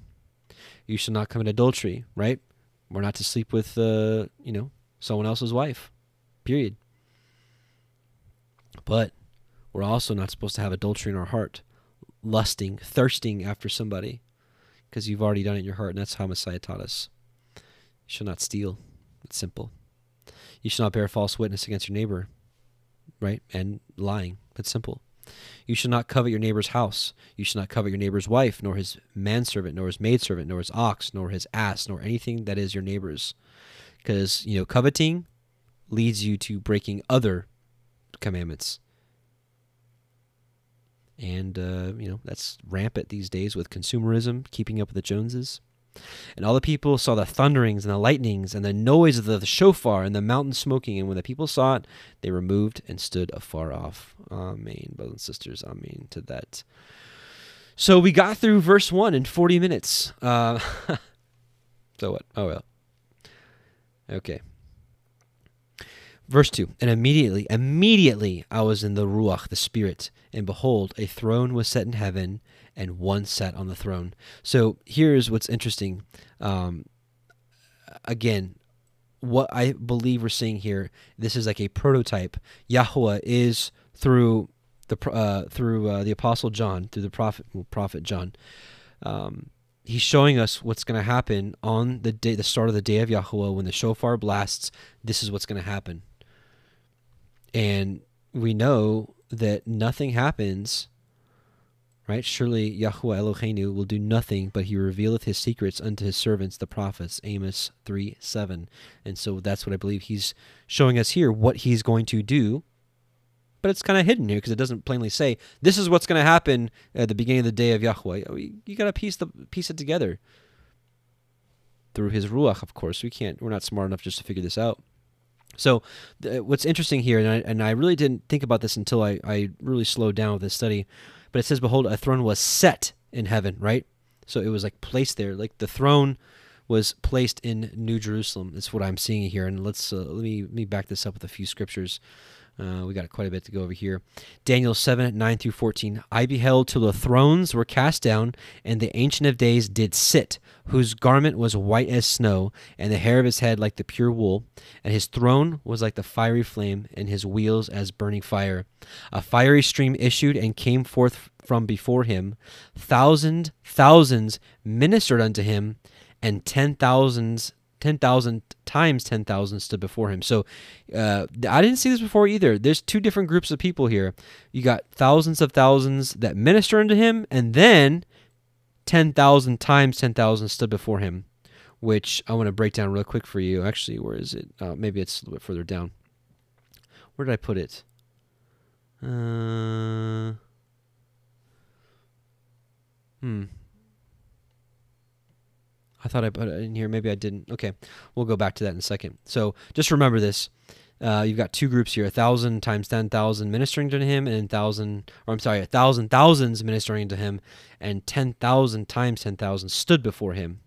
You shall not commit adultery, right? We're not to sleep with, you know, someone else's wife, period. But we're also not supposed to have adultery in our heart, lusting, thirsting after somebody, because you've already done it in your heart, and that's how Messiah taught us. You shall not steal. It's simple. You shall not bear false witness against your neighbor, right? And lying. It's simple. You shall not covet your neighbor's house. You shall not covet your neighbor's wife, nor his manservant, nor his maidservant, nor his ox, nor his ass, nor anything that is your neighbor's. Because, you know, coveting leads you to breaking other commandments. And, you know, that's rampant these days with consumerism, keeping up with the Joneses. And all the people saw the thunderings and the lightnings and the noise of the shofar and the mountain smoking. And when the people saw it, they removed and stood afar off. Amen, brothers and sisters. Amen to that. So we got through verse 1 in 40 minutes. So what? Oh, well. Okay. Verse 2, and immediately I was in the Ruach, the Spirit, and behold, a throne was set in heaven, and one sat on the throne. So here's what's interesting. Again, what I believe we're seeing here, this is like a prototype. Yahuwah is through the Apostle John, through the prophet John. He's showing us what's going to happen on the day, the start of the day of Yahuwah, when the shofar blasts. This is what's going to happen. And we know that nothing happens, right? Surely Yahuwah Eloheinu will do nothing, but he revealeth his secrets unto his servants, the prophets, Amos 3:7. And so that's what I believe he's showing us here, what he's going to do. But it's kind of hidden here because it doesn't plainly say, this is what's going to happen at the beginning of the day of Yahuwah. You got to piece it together through his Ruach, of course. We're not smart enough just to figure this out. So what's interesting here, and I really didn't think about this until I really slowed down with this study, but it says, behold, a throne was set in heaven, right? So it was like placed there. Like the throne was placed in New Jerusalem. That's what I'm seeing here. And let me back this up with a few scriptures. We got quite a bit to go over here. Daniel 7, 9 through 14. I beheld till the thrones were cast down, and the Ancient of Days did sit, whose garment was white as snow, and the hair of his head like the pure wool. And his throne was like the fiery flame, and his wheels as burning fire. A fiery stream issued and came forth from before him. Thousands ministered unto him, and 10,000 times 10,000 stood before him. So I didn't see this before either. There's two different groups of people here. You got thousands of thousands that minister unto him, and then 10,000 times 10,000 stood before him, which I want to break down real quick for you. Actually, where is it? Maybe it's a little bit further down. Where did I put it? I thought I put it in here. Maybe I didn't. Okay, we'll go back to that in a second. So just remember this. You've got two groups here: 1,000 times 10,000 ministering to him, and 1,000 thousands ministering to him, and 10,000 times 10,000 stood before him.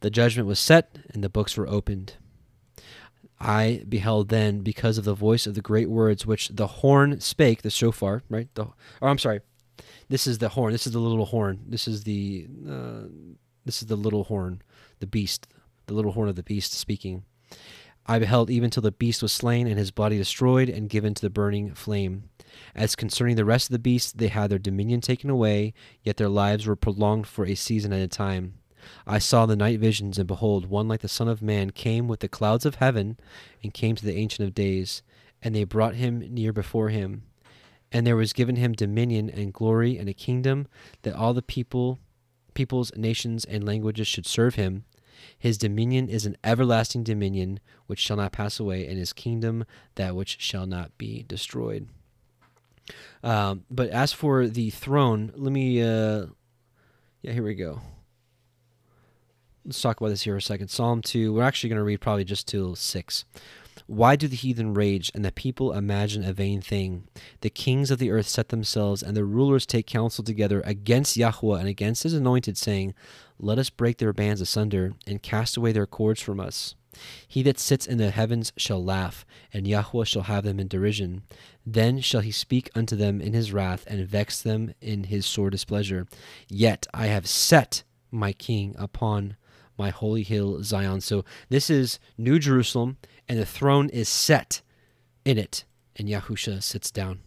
The judgment was set, and the books were opened. I beheld then, because of the voice of the great words which the horn spake, the shofar, right? This is the horn. This is the little horn. This is the little horn, the beast, the little horn of the beast speaking. I beheld even till the beast was slain and his body destroyed and given to the burning flame. As concerning the rest of the beasts, they had their dominion taken away, yet their lives were prolonged for a season at a time. I saw the night visions, and behold, one like the Son of Man came with the clouds of heaven and came to the Ancient of Days, and they brought him near before him. And there was given him dominion and glory and a kingdom, that all the peoples, nations, and languages should serve him. His dominion is an everlasting dominion which shall not pass away, and his kingdom that which shall not be destroyed. But as for the throne, let me... here we go. Let's talk about this here for a second. Psalm 2, we're actually going to read probably just till 6. Why do the heathen rage, and the people imagine a vain thing? The kings of the earth set themselves, and the rulers take counsel together against Yahuwah and against his anointed, saying, Let us break their bands asunder, and cast away their cords from us. He that sits in the heavens shall laugh, and Yahuwah shall have them in derision. Then shall he speak unto them in his wrath, and vex them in his sore displeasure. Yet I have set my king upon my holy hill Zion. So this is New Jerusalem, and the throne is set in it, and Yahusha sits down.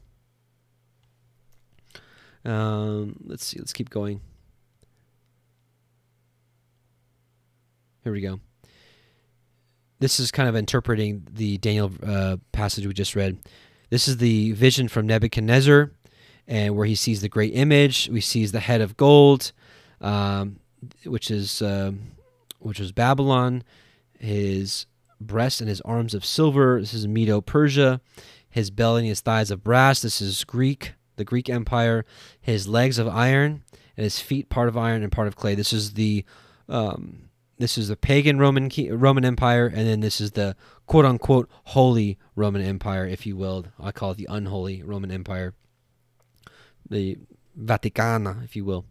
Let's see. Let's keep going. Here we go. This is kind of interpreting the Daniel passage we just read. This is the vision from Nebuchadnezzar, and where he sees the great image. He sees the head of gold, which is Babylon, his breast and his arms of silver. This is Medo-Persia. His belly and his thighs of brass. This is Greek, the Greek Empire. His legs of iron, and his feet part of iron and part of clay. This is the pagan Roman Empire, and then this is the quote-unquote Holy Roman Empire, if you will. I call it the unholy Roman Empire, the Vaticana, if you will.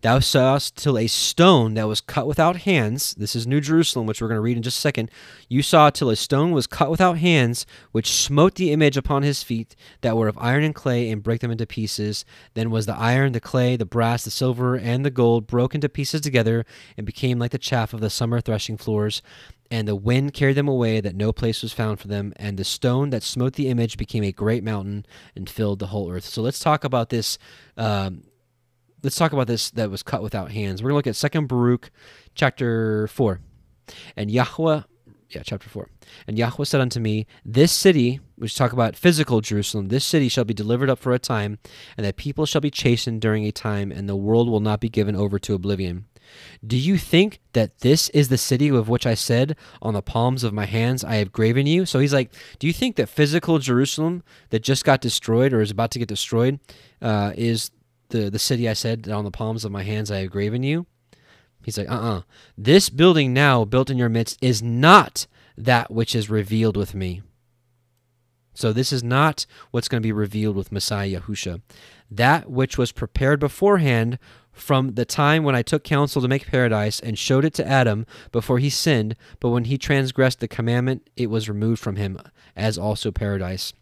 Thou sawest till a stone that was cut without hands. This is New Jerusalem, which we're going to read in just a second. You saw till a stone was cut without hands, which smote the image upon his feet that were of iron and clay, and brake them into pieces. Then was the iron, the clay, the brass, the silver, and the gold broke into pieces together, and became like the chaff of the summer threshing floors. And the wind carried them away, that no place was found for them. And the stone that smote the image became a great mountain, and filled the whole earth. So let's talk about this. Let's talk about this that was cut without hands. We're going to look at 2 Baruch, chapter 4. And Yahuwah, chapter 4. And Yahuwah said unto me, This city, which talk about physical Jerusalem, this city shall be delivered up for a time, and the people shall be chastened during a time, and the world will not be given over to oblivion. Do you think that this is the city of which I said, on the palms of my hands I have graven you? So he's like, do you think that physical Jerusalem that just got destroyed or is about to get destroyed is the city I said, on the palms of my hands I have graven you? He's like, This building now built in your midst is not that which is revealed with me. So this is not what's going to be revealed with Messiah Yahusha. That which was prepared beforehand from the time when I took counsel to make paradise and showed it to Adam before he sinned, but when he transgressed the commandment, it was removed from him, as also paradise.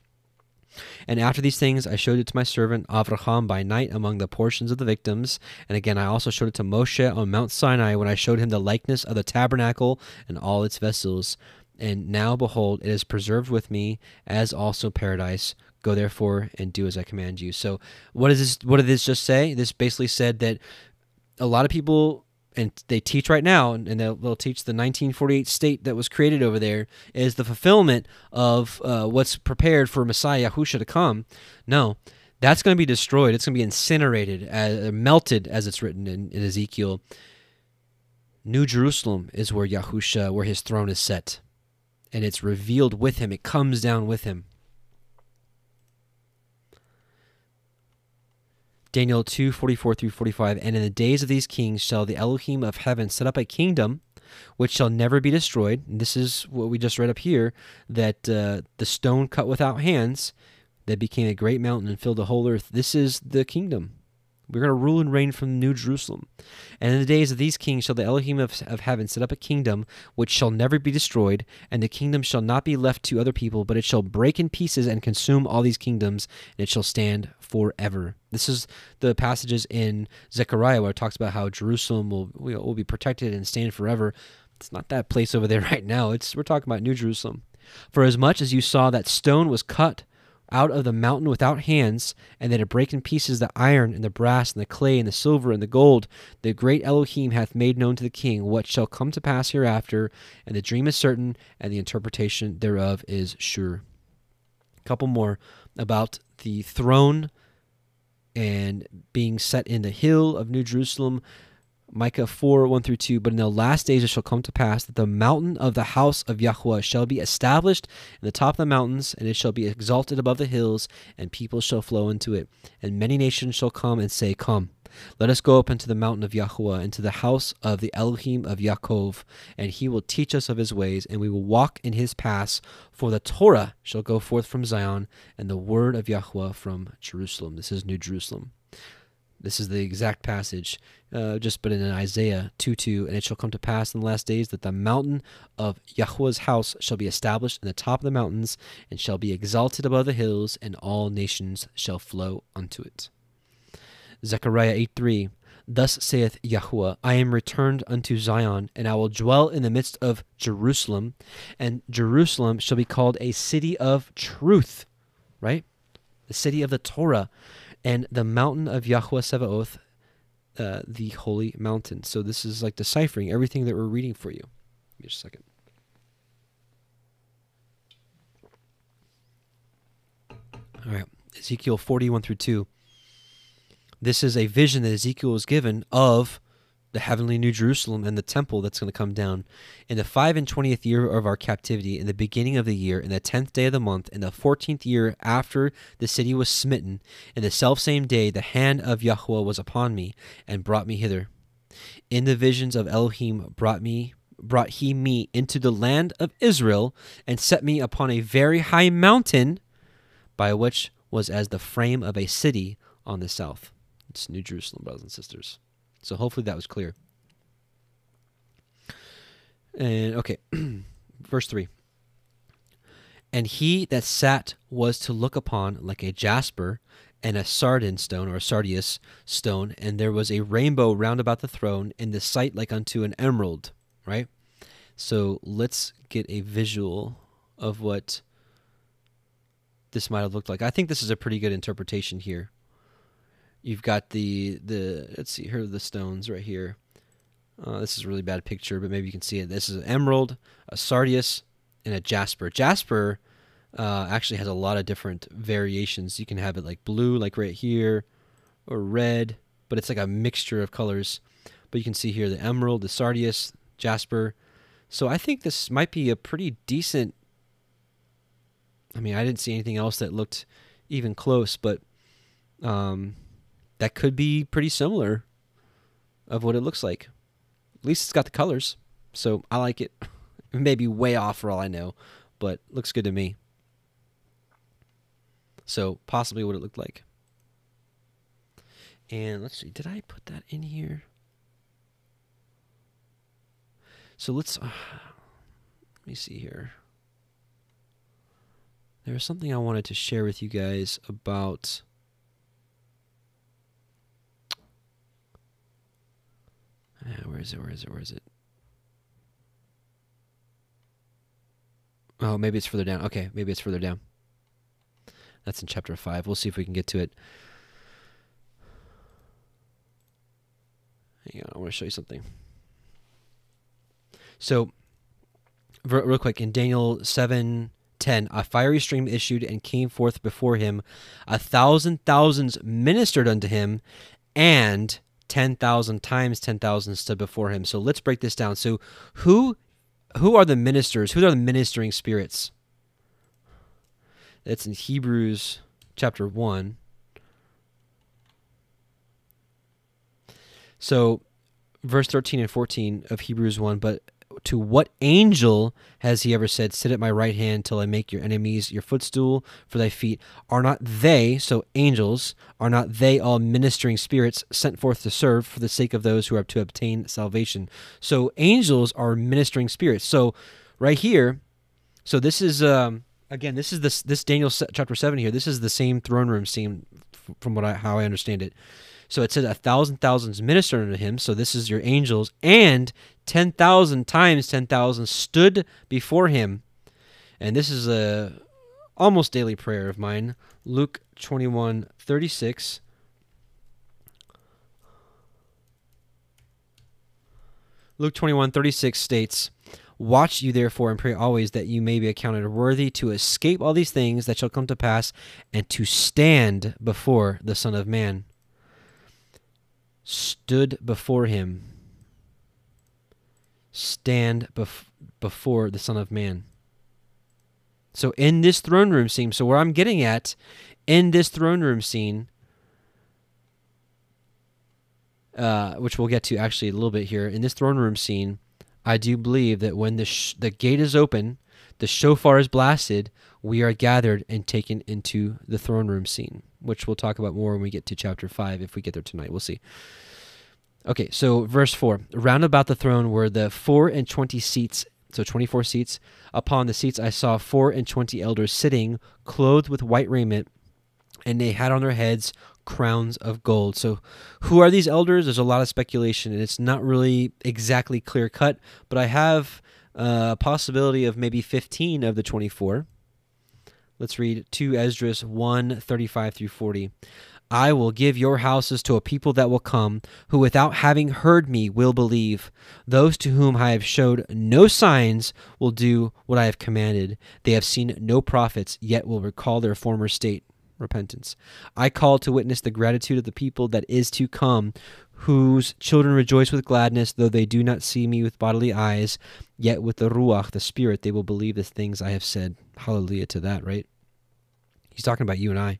And after these things I showed it to my servant Avraham by night among the portions of the victims. And again I also showed it to Moshe on Mount Sinai when I showed him the likeness of the tabernacle and all its vessels. And now, behold, it is preserved with me, as also paradise. Go therefore and do as I command you. So what is this? What did this just say? This basically said that a lot of people, and they teach right now, and they'll teach the 1948 state that was created over there is the fulfillment of what's prepared for Messiah Yahushua to come. No, that's going to be destroyed. It's going to be incinerated, melted, as it's written in Ezekiel. New Jerusalem is where Yahushua, where his throne is set, and it's revealed with him. It comes down with him. Daniel 2:44 through 45, and in the days of these kings shall the Elohim of heaven set up a kingdom which shall never be destroyed. And this is what we just read up here, that the stone cut without hands that became a great mountain and filled the whole earth. This is the kingdom. We're going to rule and reign from New Jerusalem. And in the days of these kings shall the Elohim of heaven set up a kingdom which shall never be destroyed, and the kingdom shall not be left to other people, but it shall break in pieces and consume all these kingdoms, and it shall stand forever. This is the passages in Zechariah where it talks about how Jerusalem will be protected and stand forever. It's not that place over there right now. We're talking about New Jerusalem. For as much as you saw that stone was cut out of the mountain without hands, and that it break in pieces the iron and the brass and the clay and the silver and the gold, the great Elohim hath made known to the king what shall come to pass hereafter, and the dream is certain, and the interpretation thereof is sure. A couple more about the throne and being set in the hill of New Jerusalem. Micah 4:1 through 2, but in the last days it shall come to pass that the mountain of the house of Yahuwah shall be established in the top of the mountains, and it shall be exalted above the hills, and people shall flow into it. And many nations shall come and say, Come, let us go up into the mountain of Yahuwah, into the house of the Elohim of Yaakov, and he will teach us of his ways, and we will walk in his paths. For the Torah shall go forth from Zion, and the word of Yahuwah from Jerusalem. This is New Jerusalem. This is the exact passage, but in Isaiah 2:2, and it shall come to pass in the last days that the mountain of Yahuwah's house shall be established in the top of the mountains, and shall be exalted above the hills, and all nations shall flow unto it. Zechariah 8:3, Thus saith Yahuwah, I am returned unto Zion, and I will dwell in the midst of Jerusalem, and Jerusalem shall be called a city of truth, right? The city of the Torah. And the mountain of Yahuwah Tzeva'ot, the holy mountain. So this is like deciphering everything that we're reading for you. Give me just a second. All right, Ezekiel 41 through 2. This is a vision that Ezekiel was given of the heavenly New Jerusalem and the temple that's going to come down. In the 25th year of our captivity, in the beginning of the year, in the 10th day of the month, in the 14th year after the city was smitten, in the selfsame day the hand of Yahuwah was upon me, and brought me hither. In the visions of Elohim brought he me into the land of Israel, and set me upon a very high mountain, by which was as the frame of a city on the south. It's New Jerusalem, brothers and sisters. So hopefully that was clear. And okay, verse 3. And he that sat was to look upon like a jasper and a sardine stone, or a sardius stone, and there was a rainbow round about the throne, in the sight like unto an emerald, right? So let's get a visual of what this might have looked like. I think this is a pretty good interpretation here. You've got the let's see, here are the stones right here. This is a really bad picture, but maybe you can see it. This is an emerald, a sardius, and a jasper. Jasper actually has a lot of different variations. You can have it like blue, like right here, or red, but it's like a mixture of colors. But you can see here the emerald, the sardius, jasper. So I think this might be a pretty decent... I mean, I didn't see anything else that looked even close, but... that could be pretty similar of what it looks like. At least it's got the colors, so I like it. It may be way off for all I know, but looks good to me. So possibly what it looked like. And let's see, did I put that in here? So let's, let me see here. There was something I wanted to share with you guys about where is it? Oh, maybe it's further down. Okay, maybe it's further down. That's in chapter 5. We'll see if we can get to it. Hang on, I want to show you something. So, real quick, in Daniel 7:10, a fiery stream issued and came forth before him. 1,000 thousands ministered unto him, and 10,000 times 10,000 stood before him. So let's break this down. So who are the ministers? Who are the ministering spirits? That's in Hebrews chapter 1. So verse 13 and 14 of Hebrews 1, but to what angel has he ever said, sit at my right hand till I make your enemies your footstool for thy feet? Are not they, so angels, are not they all ministering spirits sent forth to serve for the sake of those who are to obtain salvation? So angels are ministering spirits. So right here, so this is, again, this is this Daniel chapter 7 here. This is the same throne room scene from how I understand it. So it says 1,000 thousands ministered unto him. So this is your angels, and 10,000 times 10,000 stood before him. And this is a almost daily prayer of mine. Luke 21:36. Luke 21:36 states, watch you therefore and pray always that you may be accounted worthy to escape all these things that shall come to pass and to stand before the Son of Man. Stood before him. Stand before the Son of Man. So in this throne room scene, so where I'm getting at, in this throne room scene, which we'll get to actually a little bit here, in this throne room scene, I do believe that when the gate is open, the shofar is blasted, we are gathered and taken into the throne room scene, which we'll talk about more when we get to chapter 5, if we get there tonight. We'll see. Okay, so verse 4. Round about the throne were the 24 seats, so 24 seats. Upon the seats I saw 24 elders sitting, clothed with white raiment, and they had on their heads crowns of gold. So who are these elders? There's a lot of speculation, and it's not really exactly clear-cut, but I have a possibility of maybe 15 of the 24. Let's read 2 Esdras 1:35-40. I will give your houses to a people that will come, who without having heard me will believe. Those to whom I have showed no signs will do what I have commanded. They have seen no prophets, yet will recall their former state. Repentance. I call to witness the gratitude of the people that is to come, whose children rejoice with gladness, though they do not see me with bodily eyes, yet with the Ruach, the Spirit, they will believe the things I have said. Hallelujah to that, right? He's talking about you and I.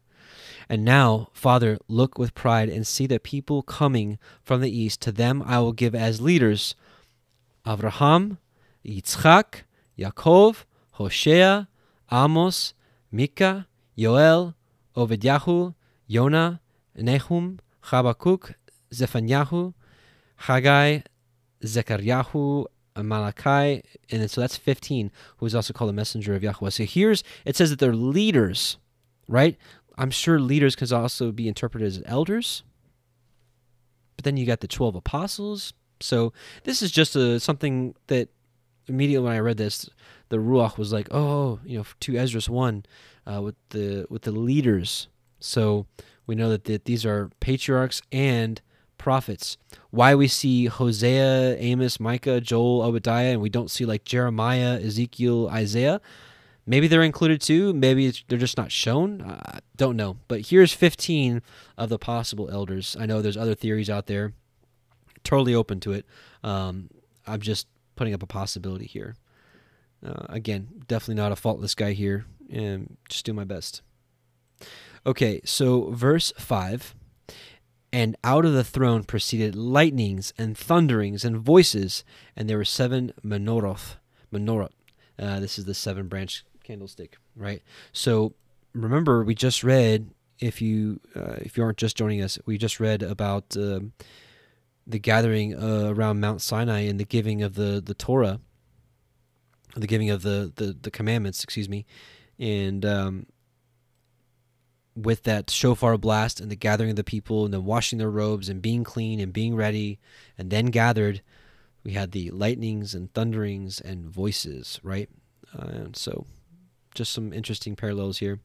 And now, Father, look with pride and see the people coming from the east. To them I will give as leaders Avraham, Yitzchak, Yaakov, Hosea, Amos, Micah, Yoel, Obedyahu, Yonah, Nehum, Habakkuk, Zephaniah, Haggai, Zechariah, Malachi, and then, so that's 15, who is also called the messenger of Yahuwah. So here's, it says that they're leaders, right? I'm sure leaders can also be interpreted as elders, but then you got the 12 apostles. So this is just something that immediately when I read this, the Ruach was like, oh, you know, 2 Esdras 1 with the leaders. So we know that these are patriarchs and prophets. Why we see Hosea, Amos, Micah, Joel, Obadiah, and we don't see like Jeremiah, Ezekiel, Isaiah. Maybe they're included too. Maybe they're just not shown. I don't know. But here's 15 of the possible elders. I know there's other theories out there. Totally open to it. I'm just putting up a possibility here. Again, definitely not a faultless guy here, and just do my best. Okay, so verse 5, and out of the throne proceeded lightnings and thunderings and voices, and there were 7 menorot. This is the 7-branch candlestick, right? So remember, we just read If you aren't just joining us, we just read about the gathering around Mount Sinai and the giving of the Torah, the giving of the commandments, excuse me, and with that shofar blast and the gathering of the people and then washing their robes and being clean and being ready and then gathered, we had the lightnings and thunderings and voices, right? And so just some interesting parallels here.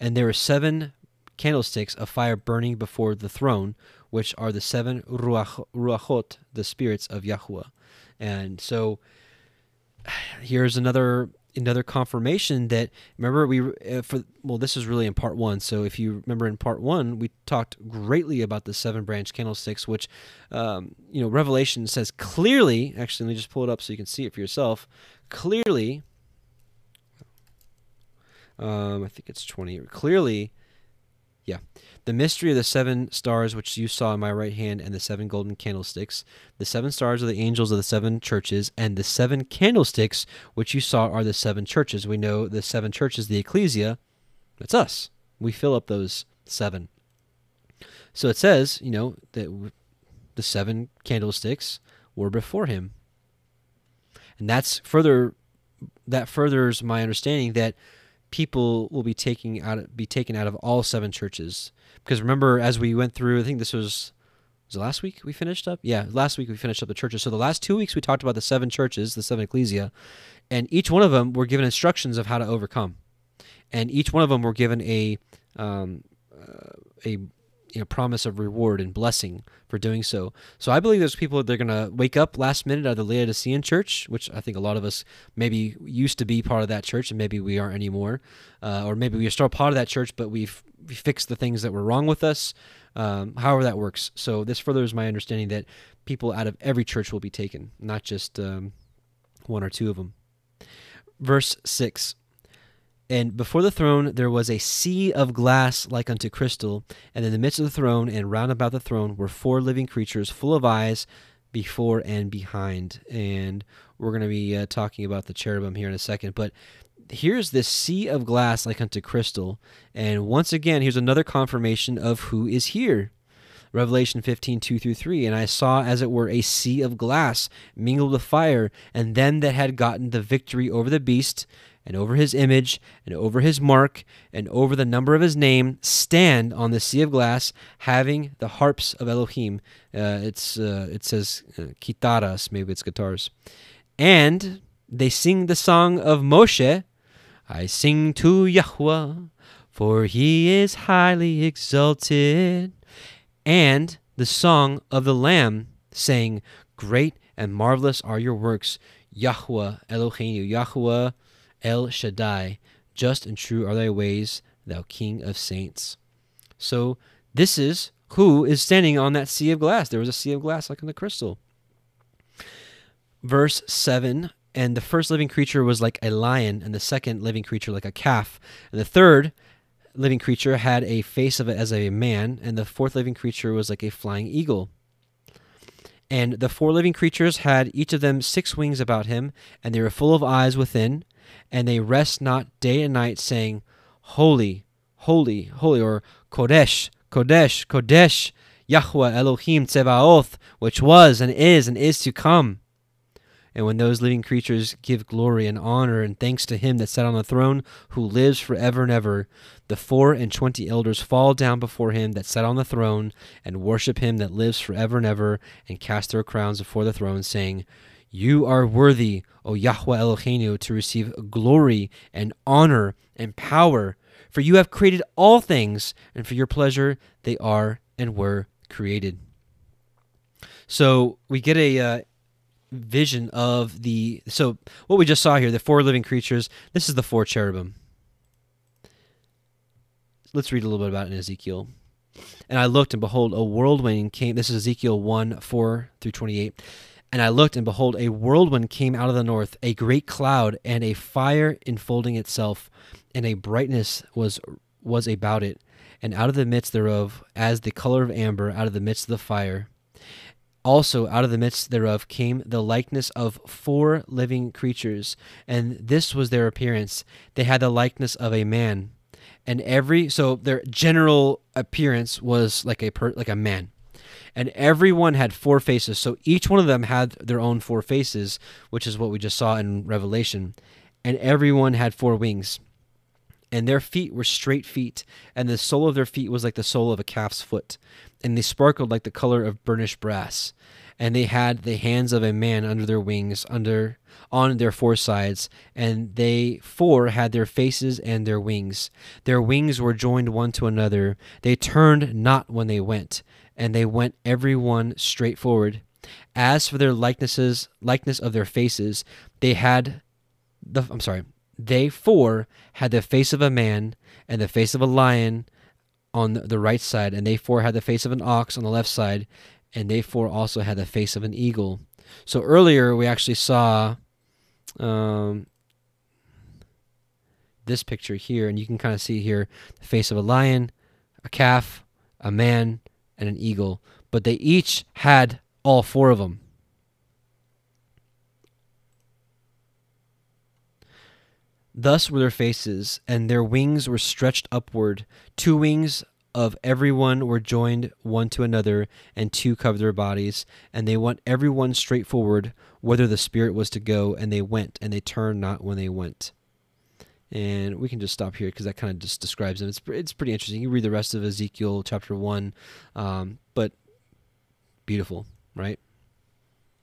And there were 7 candlesticks of fire burning before the throne, which are the 7 ruachot, the spirits of Yahuwah. And so here's another confirmation that, remember, this is really in part 1. So if you remember, in part 1 we talked greatly about the 7 branch candlesticks, which Revelation says clearly. Actually, let me just pull it up so you can see it for yourself clearly. I think it's 20. Clearly, yeah. The mystery of the 7 stars which you saw in my right hand and the 7 golden candlesticks. The 7 stars are the angels of the 7 churches, and the 7 candlesticks which you saw are the 7 churches. We know the 7 churches, the ecclesia, that's us. We fill up those 7. So it says, that the 7 candlesticks were before him. And that furthers my understanding that people will be taken out of all 7 churches, because remember, as we went through, I think this was it last week we finished up? Yeah, last week we finished up the churches. So the last 2 weeks we talked about the 7 churches, the 7 ecclesia, and each one of them were given instructions of how to overcome, and each one of them were given a promise of reward and blessing for doing so. So I believe there's people that they're gonna wake up last minute out of the Laodicean church, which I think a lot of us maybe used to be part of that church, and maybe we aren't anymore, or maybe we are still part of that church, but we fixed the things that were wrong with us. However that works. So this furthers my understanding that people out of every church will be taken, not just 1 or 2 of them. Verse 6. And before the throne there was a sea of glass like unto crystal, and in the midst of the throne and round about the throne were 4 living creatures full of eyes before and behind. And we're going to be talking about the cherubim here in a second, but here's this sea of glass like unto crystal. And once again, here's another confirmation of who is here. Revelation 15:2-3, and I saw as it were a sea of glass mingled with fire, and them that had gotten the victory over the beast, and over his image, and over his mark, and over the number of his name, stand on the sea of glass, having the harps of Elohim. It says kitaras, maybe it's guitars. And they sing the song of Moshe, I sing to Yahuwah, for he is highly exalted. And the song of the Lamb, saying, Great and marvelous are your works, Yahuwah Eloheinu, Yahuwah El Shaddai, just and true are thy ways, thou King of saints. So this is who is standing on that sea of glass. There was a sea of glass like on the crystal. Verse 7, and the first living creature was like a lion, and the second living creature like a calf, and the third living creature had a face of it as a man, and the fourth living creature was like a flying eagle. And the 4 living creatures had each of them 6 wings about him, and they were full of eyes within, and they rest not day and night, saying, Holy, holy, holy, or Kodesh, Kodesh, Kodesh, Yahuwah Elohim Tzeva'ot, which was and is to come. And when those living creatures give glory and honor and thanks to him that sat on the throne, who lives forever and ever, the 24 elders fall down before him that sat on the throne, and worship him that lives forever and ever, and cast their crowns before the throne, saying, You are worthy, O Yahuwah Eloheinu, to receive glory and honor and power, for you have created all things, and for your pleasure they are and were created. So we get a vision of so what we just saw here, the 4 living creatures. This is the 4 cherubim. Let's read a little bit about it in Ezekiel. And I looked, and behold, a whirlwind came. This is Ezekiel 1:4-28. And I looked, and behold, a whirlwind came out of the north, a great cloud, and a fire enfolding itself, and a brightness was about it, and out of the midst thereof, as the color of amber, out of the midst of the fire. Also out of the midst thereof came the likeness of 4 living creatures, and this was their appearance. They had the likeness of a man, and every, so their general appearance was like a man, and everyone had four faces. So each one of them had their own four faces, which is what we just saw in Revelation, and everyone had four wings, and their feet were straight feet, and the sole of their feet was like the sole of a calf's foot, and they sparkled like the color of burnished brass. And they had the hands of a man under their wings, on their four sides, and they four had their faces and their wings. Their wings were joined one to another. They turned not when they went, and they went every one straight forward. As for their likeness of their faces, they four had the face of a man and the face of a lion on the right side, and they four had the face of an ox on the left side, and they four also had the face of an eagle. So earlier we actually saw this picture here, and you can kind of see here the face of a lion, a calf, a man, and an eagle. But they each had all four of them. Thus were their faces, and their wings were stretched upward. Two wings of everyone were joined one to another, and two covered their bodies, and they went everyone straight forward, whither the Spirit was to go, and they went, and they turned not when they went. And we can just stop here because that kind of just describes them. It's pretty interesting. You read the rest of Ezekiel chapter 1, but beautiful, right?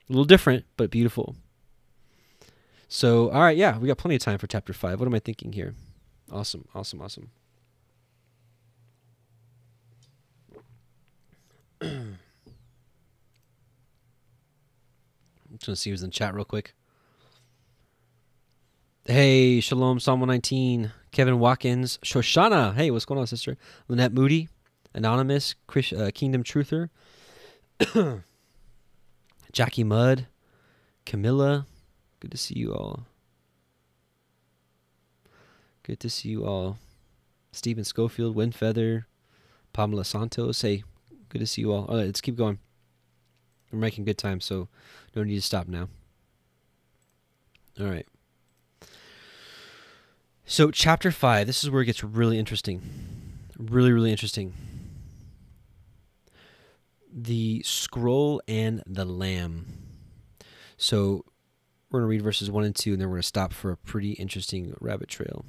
A little different, but beautiful. So, all right, yeah, we got plenty of time for chapter 5. What am I thinking here? Awesome, awesome, awesome. I'm just going to see who's in chat real quick. Hey, Shalom, Psalm 119, Kevin Watkins, Shoshana. Hey, what's going on, sister? Lynette Moody, Anonymous, Kingdom Truther, Jackie Mudd, Camilla. Good to see you all. Good to see you all. Stephen Schofield, Windfeather, Pamela Santos. Hey, good to see you all. All right, let's keep going. We're making good time, so no need to stop now. All right. So chapter 5, this is where it gets really interesting. Really, really interesting. The scroll and the lamb. So we're going to read verses 1 and 2, and then we're going to stop for a pretty interesting rabbit trail.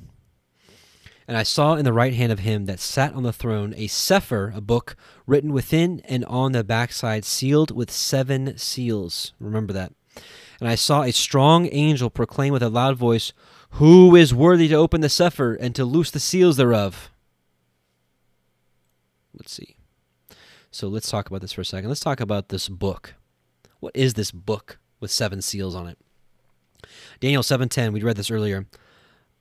And I saw in the right hand of him that sat on the throne a Cepher, a book, written within and on the backside, sealed with 7 seals. Remember that. And I saw a strong angel proclaim with a loud voice, "Who is worthy to open the Cepher and to loose the seals thereof?" Let's see. So let's talk about this for a second. Let's talk about this book. What is this book with 7 seals on it? Daniel 7:10, we read this earlier.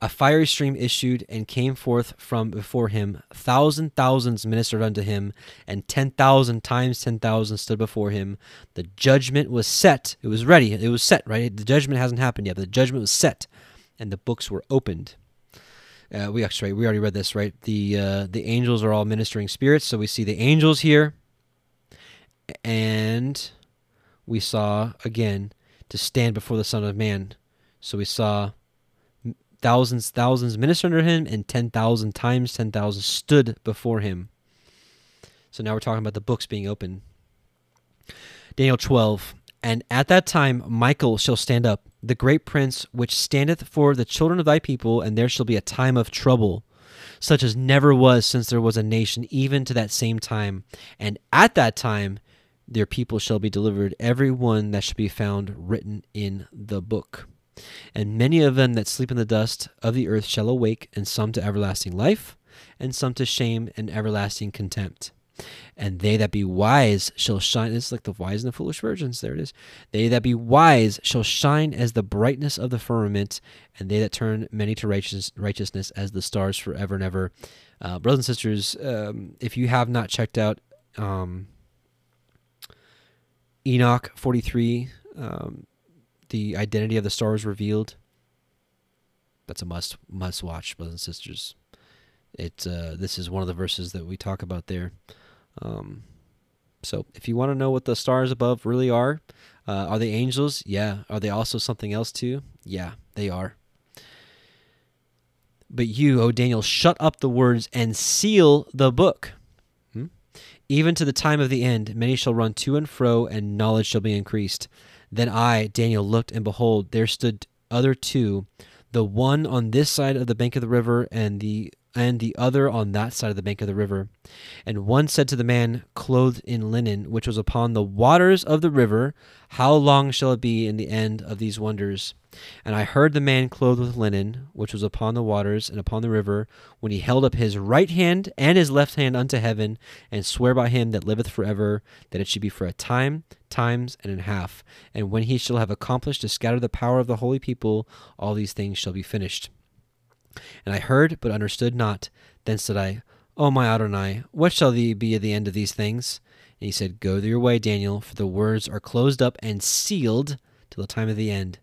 A fiery stream issued and came forth from before him. 1,000 thousands ministered unto him, and 10,000 times 10,000 stood before him. The judgment was set. It was ready. It was set, right? The judgment hasn't happened yet, but the judgment was set, and the books were opened. We already read this, right? The angels are all ministering spirits, so we see the angels here, and we saw, again, to stand before the Son of Man. So we saw thousands ministered under him, and 10,000 times 10,000 stood before him. So now we're talking about the books being open. Daniel 12, and at that time Michael shall stand up, the great prince which standeth for the children of thy people, and there shall be a time of trouble, such as never was since there was a nation, even to that same time. And at that time their people shall be delivered, every one that shall be found written in the book. And many of them that sleep in the dust of the earth shall awake, and some to everlasting life, and some to shame and everlasting contempt. And they that be wise shall shine. It's like the wise and the foolish virgins. There it is. They that be wise shall shine as the brightness of the firmament, and they that turn many to righteousness as the stars forever and ever. Brothers and sisters, if you have not checked out Enoch 43, the identity of the stars revealed. That's a must watch, brothers and sisters. This is one of the verses that we talk about there. So if you want to know what the stars above really are they angels? Yeah. Are they also something else too? Yeah, they are. But you, O Daniel, shut up the words and seal the book. Even to the time of the end, many shall run to and fro, and knowledge shall be increased. Then I, Daniel, looked, and behold, there stood other two, the one on this side of the bank of the river, and the other on that side of the bank of the river. And one said to the man clothed in linen, which was upon the waters of the river, how long shall it be in the end of these wonders? And I heard the man clothed with linen, which was upon the waters and upon the river, when he held up his right hand and his left hand unto heaven, and sware by him that liveth forever, that it should be for a time, times, and an half. And when he shall have accomplished to scatter the power of the holy people, all these things shall be finished. And I heard, but understood not. Then said I, O my Adonai, what shall be at the end of these things? And he said, Go your way, Daniel, for the words are closed up and sealed till the time of the end.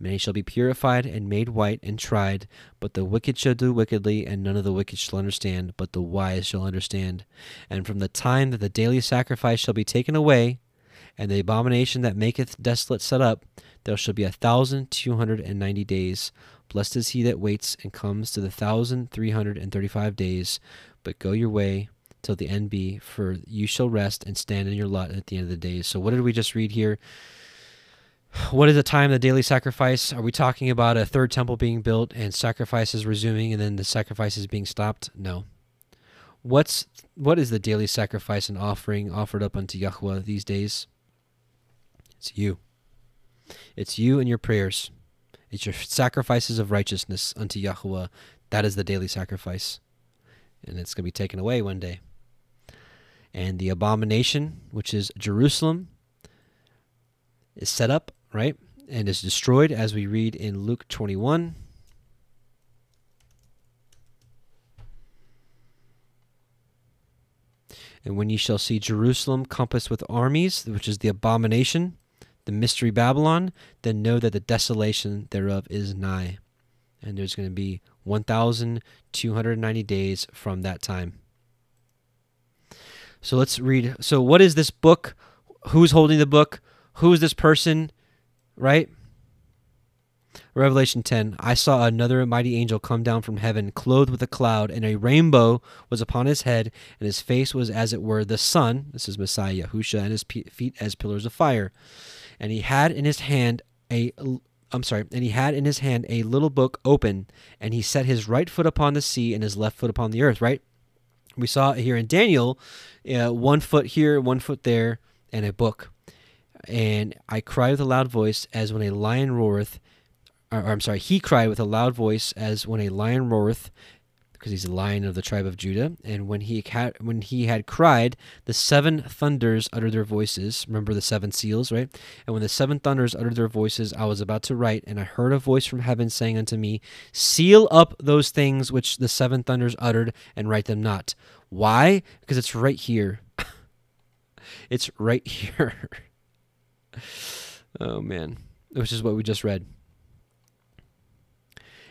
Many shall be purified and made white and tried, but the wicked shall do wickedly, and none of the wicked shall understand, but the wise shall understand. And from the time that the daily sacrifice shall be taken away, and the abomination that maketh desolate set up, there shall be 1,290 days. Blessed is he that waits and comes to the 1,335 days. But go your way till the end be, for you shall rest and stand in your lot at the end of the days. So what did we just read here? What is the time of the daily sacrifice? Are we talking about a third temple being built and sacrifices resuming and then the sacrifices being stopped? No. What is the daily sacrifice and offering offered up unto Yahuwah these days? It's you. It's you and your prayers. It's your sacrifices of righteousness unto Yahuwah. That is the daily sacrifice. And it's going to be taken away one day. And the abomination, which is Jerusalem, is set up, right? And is destroyed, as we read in Luke 21. And when ye shall see Jerusalem compassed with armies, which is the abomination, the mystery Babylon, then know that the desolation thereof is nigh. And there's going to be 1,290 days from that time. So let's read. So what is this book? Who's holding the book? Who is this person? Right? Revelation 10, I saw another mighty angel come down from heaven, clothed with a cloud, and a rainbow was upon his head, and his face was as it were the sun. This is Messiah, Yahushua, and his feet as pillars of fire. And he had in his hand a little book open, and he set his right foot upon the sea and his left foot upon the earth, right? We saw here in Daniel, one foot here, one foot there, and a book. And I cried with a loud voice as when a lion roareth, he cried with a loud voice as when a lion roareth, because he's a lion of the tribe of Judah. And when he had cried, the seven thunders uttered their voices. Remember the seven seals, right? And when the seven thunders uttered their voices, I was about to write, and I heard a voice from heaven saying unto me, Seal up those things which the seven thunders uttered, and write them not. Why? Because it's right here. It's right here. Oh, man. Which is what we just read.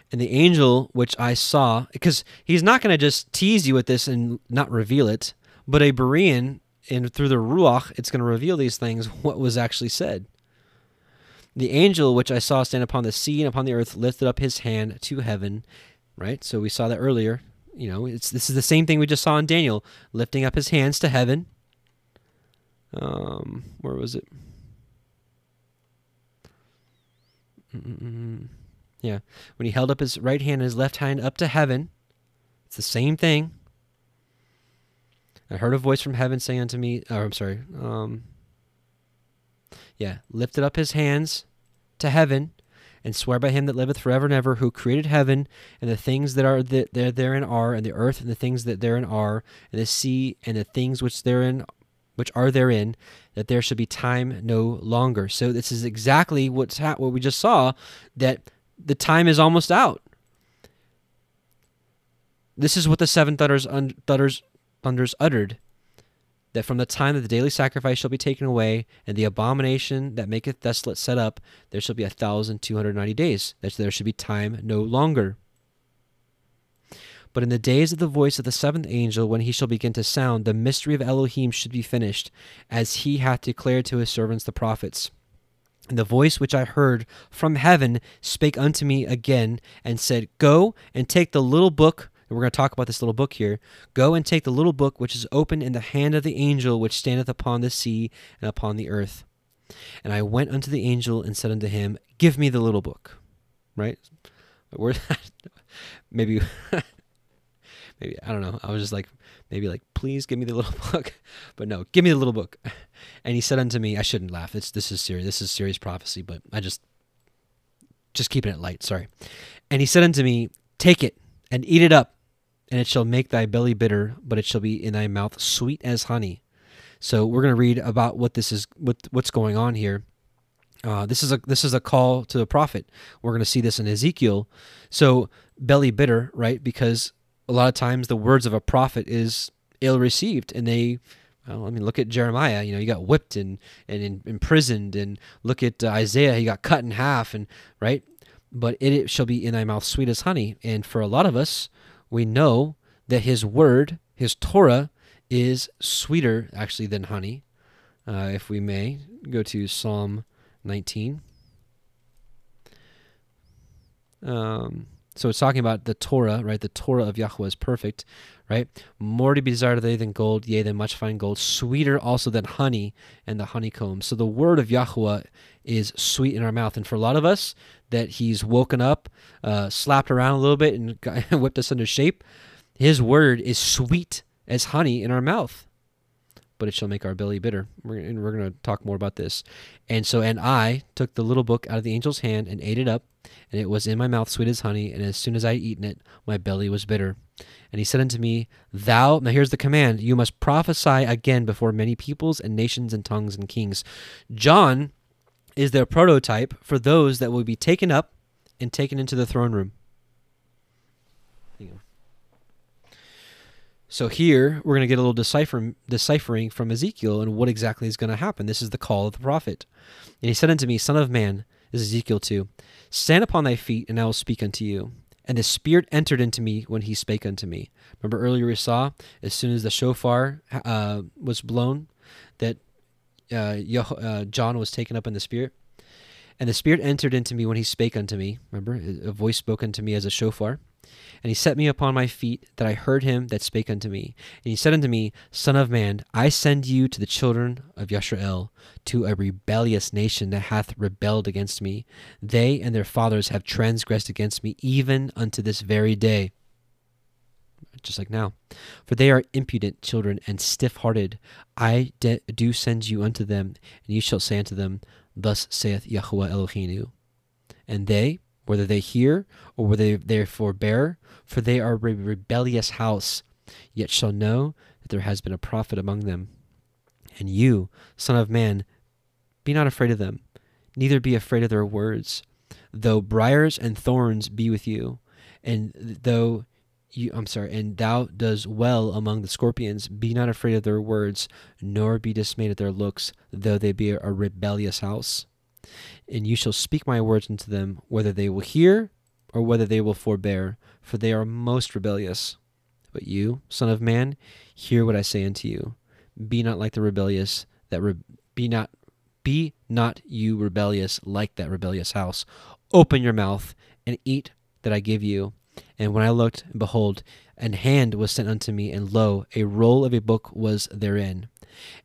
And the angel which I saw, because he's not going to just tease you with this and not reveal it, but a Berean, and through the Ruach, it's going to reveal these things, what was actually said. The angel which I saw stand upon the sea and upon the earth lifted up his hand to heaven, right? So we saw that earlier. You know, this is the same thing we just saw in Daniel, lifting up his hands to heaven. Where was it? Yeah, when he held up his right hand and his left hand up to heaven, it's the same thing. I heard a voice from heaven saying unto me, lifted up his hands to heaven and sware by him that liveth forever and ever, who created heaven and the things that are therein are, and the earth and the things that therein are, and the sea and the things which are therein, that there should be time no longer. So this is exactly what we just saw, that the time is almost out. This is what the seven thunders uttered, that from the time that the daily sacrifice shall be taken away, and the abomination that maketh desolate set up, there shall be 1,290 days, that there should be time no longer. But in the days of the voice of the seventh angel, when he shall begin to sound, the mystery of Elohim should be finished, as he hath declared to his servants the prophets. And the voice which I heard from heaven spake unto me again and said, Go and take the little book, and we're going to talk about this little book here. Go and take the little book which is open in the hand of the angel which standeth upon the sea and upon the earth. And I went unto the angel and said unto him, Give me the little book. Right? Maybe, I don't know. I was just like, please give me the little book. But no, give me the little book. And he said unto me, I shouldn't laugh. This is serious prophecy, but I just keeping it light. Sorry. And he said unto me, Take it and eat it up, and it shall make thy belly bitter, but it shall be in thy mouth sweet as honey. So we're going to read about what this is, what's going on here. This is a call to the prophet. We're going to see this in Ezekiel. So belly bitter, right? Because a lot of times the words of a prophet is ill-received, and look at Jeremiah, you got whipped and imprisoned, and look at Isaiah, he got cut in half, and right? But it shall be in thy mouth sweet as honey. And for a lot of us, we know that his word, his Torah, is sweeter, actually, than honey. If we may, go to Psalm 19. So it's talking about the Torah, right? The Torah of Yahuwah is perfect, right? More to be desired than gold, yea, than much fine gold. Sweeter also than honey and the honeycomb. So the word of Yahuwah is sweet in our mouth. And for a lot of us that he's woken up, slapped around a little bit and whipped us into shape, his word is sweet as honey in our mouth. But it shall make our belly bitter. And we're going to talk more about this. And I took the little book out of the angel's hand and ate it up, and it was in my mouth sweet as honey, and as soon as I had eaten it, my belly was bitter. And he said unto me, Thou, now here's the command, you must prophesy again before many peoples and nations and tongues and kings. John is their prototype for those that will be taken up and taken into the throne room. So here, we're going to get a little deciphering from Ezekiel and what exactly is going to happen. This is the call of the prophet. And he said unto me, Son of man, this is Ezekiel 2, Stand upon thy feet, and I will speak unto you. And the Spirit entered into me when he spake unto me. Remember earlier we saw, as soon as the shofar was blown, that John was taken up in the Spirit? And the Spirit entered into me when he spake unto me. Remember, a voice spoke unto me as a shofar. And he set me upon my feet, that I heard him that spake unto me. And he said unto me, Son of man, I send you to the children of Yashrael, to a rebellious nation that hath rebelled against me. They and their fathers have transgressed against me, even unto this very day. Just like now. For they are impudent children and stiff-hearted. I do send you unto them, and you shall say unto them, Thus saith Yahuwah Elohim. And they, whether they hear or whether they forbear, for they are a rebellious house, yet shall know that there has been a prophet among them. And you, Son of man, be not afraid of them, neither be afraid of their words, though briars and thorns be with you, and thou does well among the scorpions, be not afraid of their words, nor be dismayed at their looks, though they be a rebellious house. And you shall speak my words unto them, whether they will hear or whether they will forbear, for they are most rebellious. But you, Son of man, hear what I say unto you. Be not like the rebellious, be not you rebellious like that rebellious house. Open your mouth and eat that I give you. And when I looked, and behold, an hand was sent unto me, and lo, a roll of a book was therein.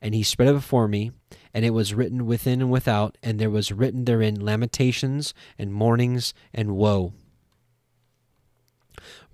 And he spread it before me, and it was written within and without, and there was written therein lamentations and mournings and woe.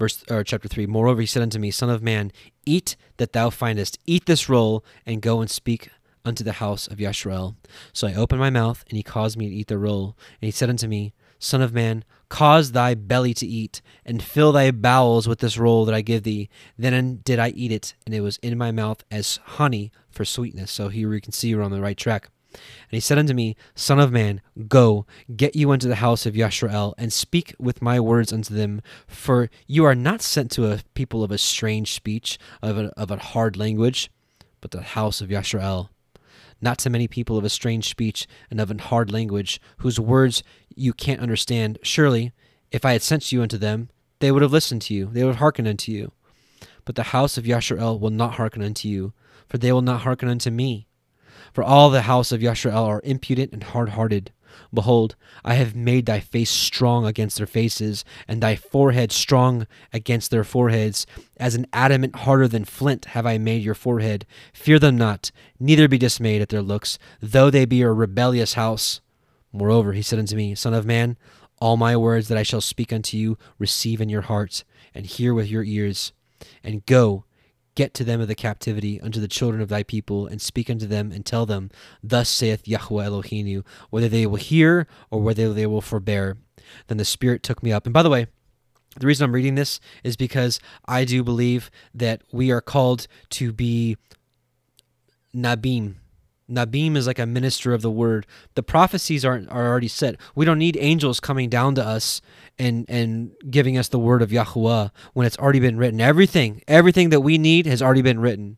Chapter 3, Moreover he said unto me, Son of man, eat that thou findest, eat this roll, and go and speak unto the house of Yashrael. So I opened my mouth, and he caused me to eat the roll. And he said unto me, Son of man, cause thy belly to eat, and fill thy bowels with this roll that I give thee. Then did I eat it, and it was in my mouth as honey for sweetness. So here we can see we're on the right track. And he said unto me, Son of man, go, get you unto the house of Yashrael, and speak with my words unto them, for you are not sent to a people of a strange speech, of a hard language, but the house of Yashrael. Not to many people of a strange speech and of an hard language, whose words you can't understand. Surely, if I had sent you unto them, they would have listened to you, they would have hearkened unto you. But the house of Yashrael will not hearken unto you, for they will not hearken unto me. For all the house of Yashrael are impudent and hard-hearted, Behold, I have made thy face strong against their faces, and thy forehead strong against their foreheads. As an adamant harder than flint have I made your forehead. Fear them not, neither be dismayed at their looks, though they be a rebellious house. Moreover, he said unto me, Son of man, all my words that I shall speak unto you receive in your heart, and hear with your ears. And go, get to them of the captivity, unto the children of thy people, and speak unto them, and tell them, Thus saith Yahuwah Elohim, whether they will hear, or whether they will forbear. Then the Spirit took me up. And by the way, the reason I'm reading this is because I do believe that we are called to be Nabim. Nabim is like a minister of the word. The prophecies are already set. We don't need angels coming down to us and giving us the word of Yahuwah when it's already been written. Everything that we need has already been written.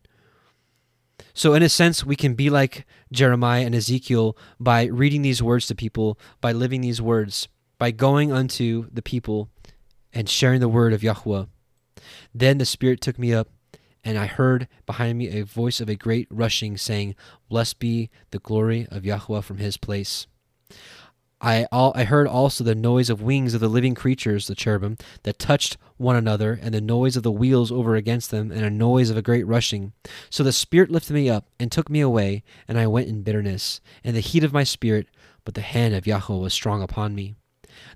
So in a sense, we can be like Jeremiah and Ezekiel by reading these words to people, by living these words, by going unto the people and sharing the word of Yahuwah. Then the Spirit took me up, and I heard behind me a voice of a great rushing, saying, Blessed be the glory of Yahuwah from his place. I heard also the noise of wings of the living creatures, the cherubim, that touched one another, and the noise of the wheels over against them, and a noise of a great rushing. So the Spirit lifted me up, and took me away, and I went in bitterness, and the heat of my spirit, but the hand of Yahuwah was strong upon me.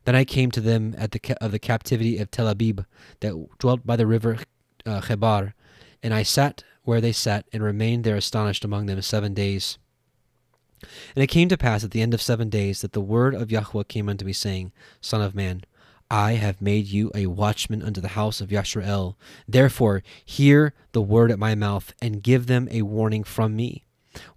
Then I came to them of the captivity of Tel Abib, that dwelt by the river Chebar, and I sat where they sat, and remained there astonished among them 7 days. And it came to pass at the end of 7 days that the word of Yahuwah came unto me, saying, Son of man, I have made you a watchman unto the house of Yashrael. Therefore hear the word at my mouth, and give them a warning from me.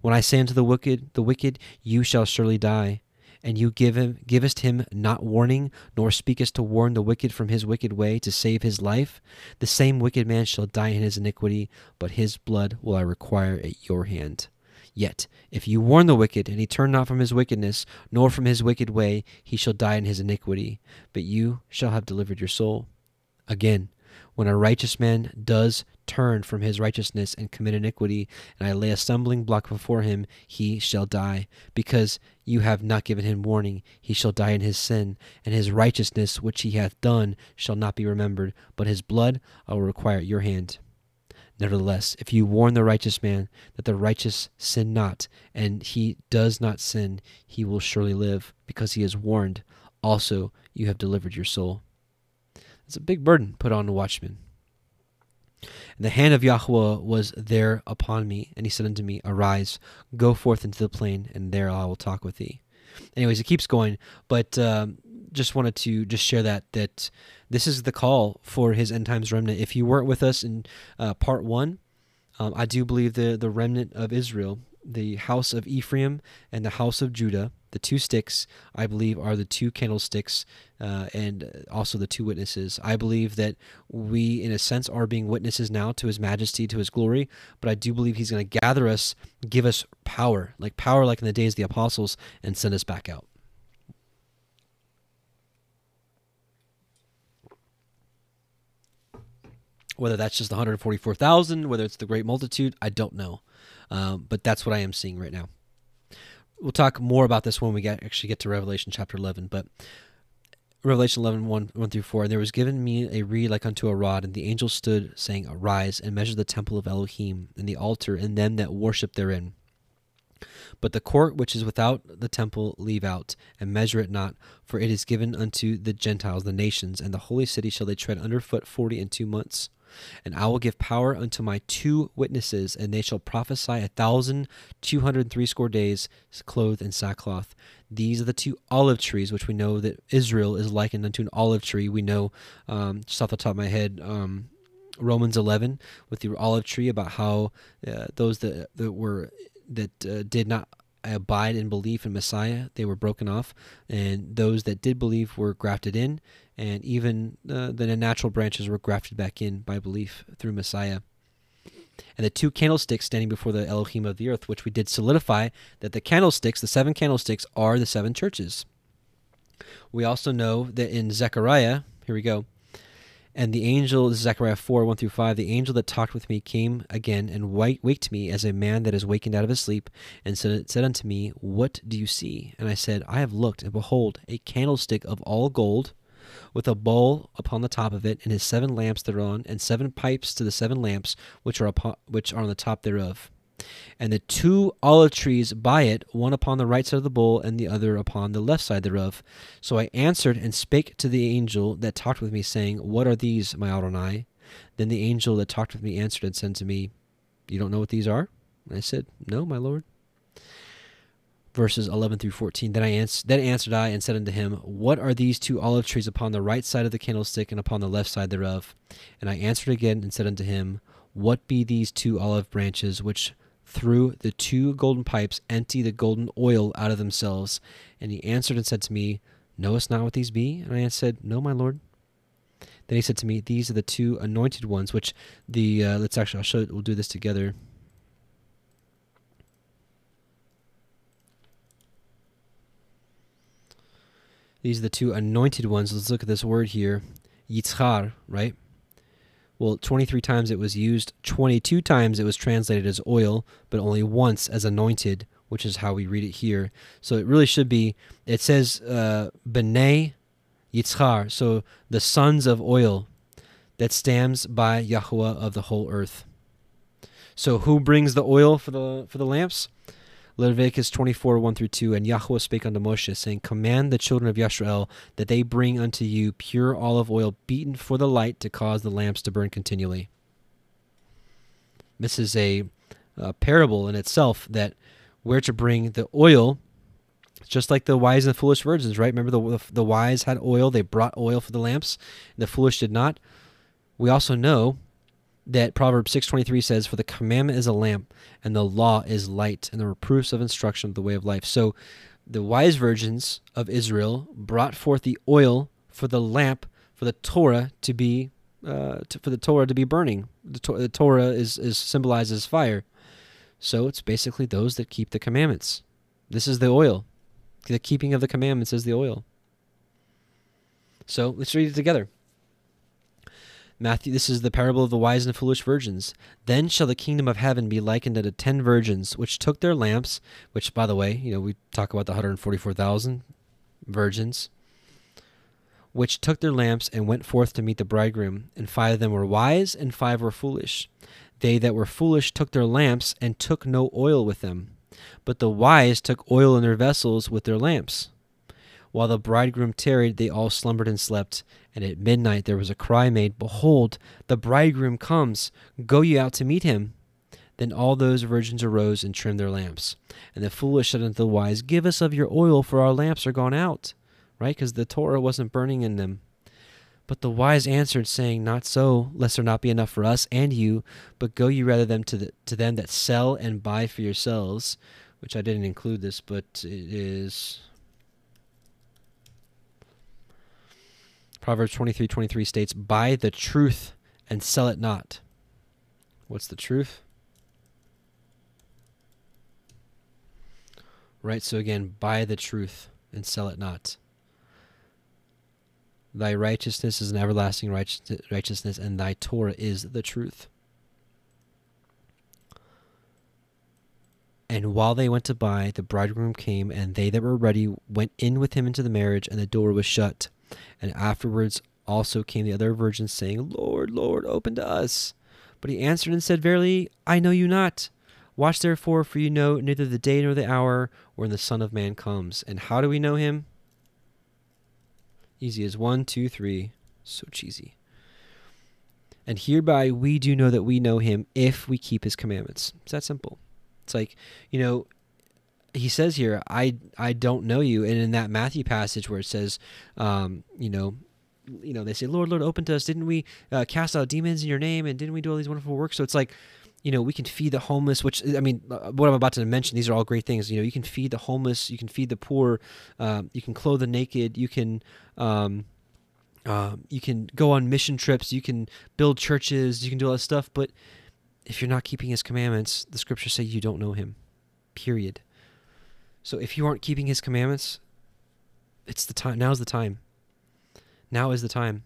When I say unto the wicked, you shall surely die, and you givest him not warning, nor speakest to warn the wicked from his wicked way to save his life, the same wicked man shall die in his iniquity, but his blood will I require at your hand. Yet if you warn the wicked, and he turn not from his wickedness, nor from his wicked way, he shall die in his iniquity, but you shall have delivered your soul. Again, when a righteous man does turn from his righteousness and commit iniquity, and I lay a stumbling block before him, he shall die, because you have not given him warning. He shall die in his sin, and his righteousness which he hath done shall not be remembered, but his blood I will require at your hand. Nevertheless, if you warn the righteous man that the righteous sin not, and he does not sin, he will surely live, because he is warned. Also, you have delivered your soul. It's a big burden put on the watchman. And the hand of Yahuwah was there upon me, and he said unto me, Arise, go forth into the plain, and there I will talk with thee. Anyways, it keeps going, but just wanted to share that this is the call for his end times remnant. If you weren't with us in part one, I do believe the remnant of Israel, the house of Ephraim and the house of Judah, the two sticks, I believe, are the two candlesticks and also the two witnesses. I believe that we, in a sense, are being witnesses now to his majesty, to his glory, but I do believe he's going to gather us, give us power like in the days of the apostles, and send us back out. Whether that's just 144,000, whether it's the great multitude, I don't know. But that's what I am seeing right now. We'll talk more about this when we actually get to Revelation chapter 11, but Revelation 11, 1 through 4, and there was given me a reed like unto a rod, and the angel stood, saying, Arise, and measure the temple of Elohim, and the altar, and them that worship therein. But the court which is without the temple leave out, and measure it not, for it is given unto the Gentiles, the nations, and the holy city shall they tread under foot 42 months. And I will give power unto my two witnesses, and they shall prophesy 1,260 days, clothed in sackcloth. These are the two olive trees, which we know that Israel is likened unto an olive tree. We know, just off the top of my head, Romans 11 with the olive tree, about how those that did not abide in belief in Messiah, they were broken off, and those that did believe were grafted in. And even the natural branches were grafted back in by belief through Messiah. And the two candlesticks standing before the Elohim of the earth, which we did solidify, that the candlesticks, the seven candlesticks, are the seven churches. We also know that in Zechariah, here we go, And the angel, this is Zechariah 4, 1 through 5, the angel that talked with me came again and waked me as a man that is wakened out of his sleep, and said unto me, What do you see? And I said, I have looked, and behold, a candlestick of all gold, with a bowl upon the top of it, and his 7 lamps thereon, and 7 pipes to the 7 lamps which are on the top thereof. And the 2 olive trees by it, one upon the right side of the bowl, and the other upon the left side thereof. So I answered and spake to the angel that talked with me, saying, What are these, my Adonai? Then the angel that talked with me answered and said to me, You don't know what these are? And I said, No, my Lord. Verses 11 through 14, Then answered I and said unto him, What are these 2 olive trees upon the right side of the candlestick and upon the left side thereof? And I answered again and said unto him, What be these 2 olive branches which through the 2 golden pipes empty the golden oil out of themselves? And he answered and said to me, Knowest not what these be? And I said, No, my Lord. Then he said to me, These are the 2 anointed ones, which the, we'll do this together. These are the 2 anointed ones. Let's look at this word here, Yitzchar, right? Well, 23 times it was used, 22 times it was translated as oil, but only once as anointed, which is how we read it here. So it really should be, it says, B'nei Yitzchar, so the sons of oil that stands by Yahuwah of the whole earth. So who brings the oil for the lamps? Leviticus 24, 1 through 2, and Yahuwah spake unto Moshe, saying, Command the children of Yashrael that they bring unto you pure olive oil beaten for the light to cause the lamps to burn continually. This is a parable in itself that we're to bring the oil, just like the wise and the foolish virgins, right? Remember the wise had oil, they brought oil for the lamps, and the foolish did not. We also know that Proverbs 6:23 says, For the commandment is a lamp, and the law is light, and the reproofs of instruction of the way of life. So the wise virgins of Israel brought forth the oil for the lamp, for the Torah to be burning. The Torah is symbolized as fire. So it's basically those that keep the commandments. This is the oil. The keeping of the commandments is the oil. So let's read it together. Matthew, this is the parable of the wise and foolish virgins. Then shall the kingdom of heaven be likened unto 10 virgins, which took their lamps, which, by the way, you know, we talk about the 144,000 virgins, which took their lamps and went forth to meet the bridegroom. And 5 of them were wise, and 5 were foolish. They that were foolish took their lamps and took no oil with them. But the wise took oil in their vessels with their lamps. While the bridegroom tarried, they all slumbered and slept. And at midnight there was a cry made, Behold, the bridegroom comes, go ye out to meet him. Then all those virgins arose and trimmed their lamps. And the foolish said unto the wise, Give us of your oil, for our lamps are gone out. Right? Because the Torah wasn't burning in them. But the wise answered, saying, Not so, lest there not be enough for us and you, but go ye rather to them that sell and buy for yourselves. Which I didn't include this, but it is... Proverbs 23:23 states, Buy the truth and sell it not. What's the truth? Right, so again, buy the truth and sell it not. Thy righteousness is an everlasting righteousness, and thy Torah is the truth. And while they went to buy, the bridegroom came, and they that were ready went in with him into the marriage, and the door was shut. And afterwards also came the other virgins, saying, Lord, Lord, open to us. But he answered and said, Verily, I know you not. Watch therefore, for you know neither the day nor the hour wherein the Son of Man comes. And how do we know him? Easy as 1, 2, 3. So cheesy. And hereby we do know that we know him if we keep his commandments. It's that simple. It's like, you know, he says here, I don't know you. And in that Matthew passage where it says, they say, Lord, Lord, open to us. Didn't we cast out demons in your name? And didn't we do all these wonderful works? So it's like, you know, we can feed the homeless, which, I mean, what I'm about to mention, these are all great things. You know, you can feed the homeless. You can feed the poor. You can clothe the naked. You can go on mission trips. You can build churches. You can do all that stuff. But if you're not keeping his commandments, the scriptures say you don't know him, period. So if you aren't keeping his commandments, it's the time. Now is the time. Now is the time.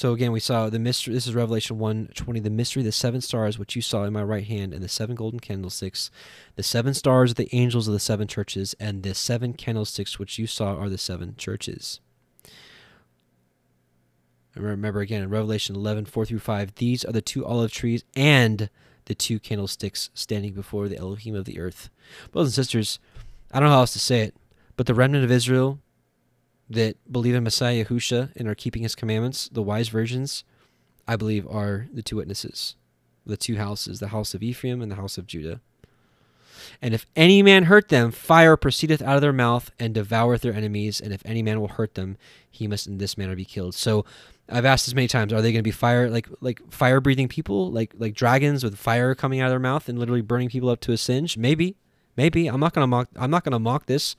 So again, we saw the mystery. This is Revelation 1:20, the mystery of the seven stars, which you saw in my right hand, and the seven golden candlesticks. The seven stars are the angels of the seven churches, and the seven candlesticks which you saw are the seven churches. And remember again, in Revelation 11:4-5, these are the two olive trees and the two candlesticks standing before the Elohim of the earth. Brothers and sisters, I don't know how else to say it, but the remnant of Israel that believe in Messiah Yahushua and are keeping his commandments, the wise virgins, I believe, are the two witnesses, the two houses, the house of Ephraim and the house of Judah. And if any man hurt them, fire proceedeth out of their mouth and devoureth their enemies. And if any man will hurt them, he must in this manner be killed. So I've asked this many times: are they going to be fire, like fire-breathing people, like dragons with fire coming out of their mouth and literally burning people up to a singe? Maybe. I'm not going to mock this,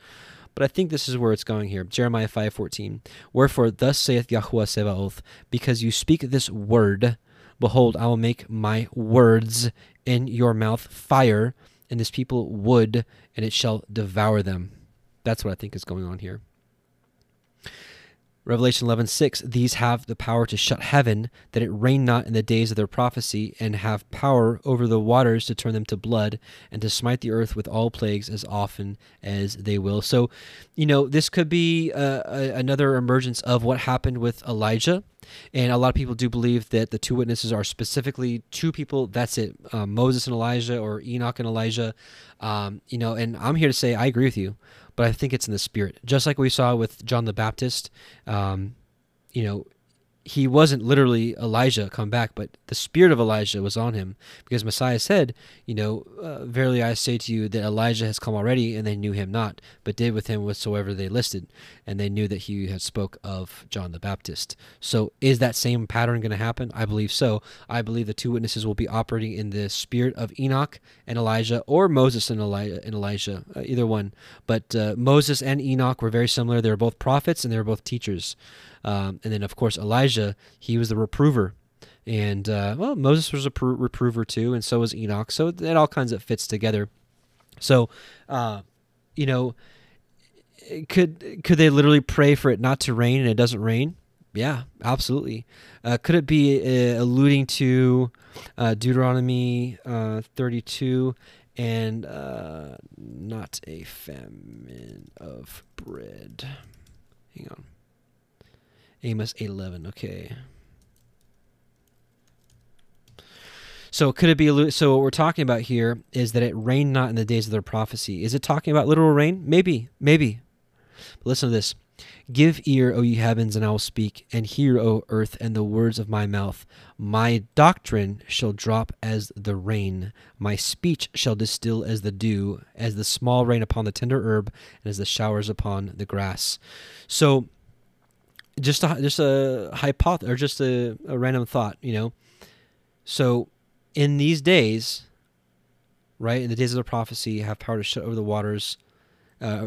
but I think this is where it's going here. Jeremiah 5:14. Wherefore thus saith Yahuwah Tzeva'ot, because you speak this word, behold, I will make my words in your mouth fire, and this people wood, and it shall devour them. That's what I think is going on here. Revelation 11:6, these have the power to shut heaven, that it rain not in the days of their prophecy, and have power over the waters to turn them to blood, and to smite the earth with all plagues as often as they will. So, you know, this could be another emergence of what happened with Elijah. And a lot of people do believe that the two witnesses are specifically two people. That's it, Moses and Elijah, or Enoch and Elijah. You know, and I'm here to say I agree with you, but I think it's in the spirit. Just like we saw with John the Baptist, you know, he wasn't literally Elijah come back, but the spirit of Elijah was on him, because Messiah said, you know, verily I say to you that Elijah has come already, and they knew him not, but did with him whatsoever they listed, and they knew that he had spoke of John the Baptist. So is that same pattern going to happen? I believe so. I believe the two witnesses will be operating in the spirit of Enoch and Elijah, or Moses and Elijah, either one. But Moses and Enoch were very similar. They were both prophets, and they were both teachers. And then, of course, Elijah, he was the reprover. And, well, Moses was a reprover too, and so was Enoch. So it all kinds of fits together. So, you know, could they literally pray for it not to rain and it doesn't rain? Yeah, absolutely. Could it be alluding to Deuteronomy 32, and not a famine of bread? Hang on. Amos 8:11, okay. So could it be, so what we're talking about here is that it rained not in the days of their prophecy. Is it talking about literal rain? Maybe. But listen to this. Give ear, O ye heavens, and I will speak, and hear, O earth, and the words of my mouth. My doctrine shall drop as the rain. My speech shall distill as the dew, as the small rain upon the tender herb, and as the showers upon the grass. So, just a hypothesis, or just a random thought, you know. So in these days, right, in the days of the prophecy, have power to shut over the waters, shut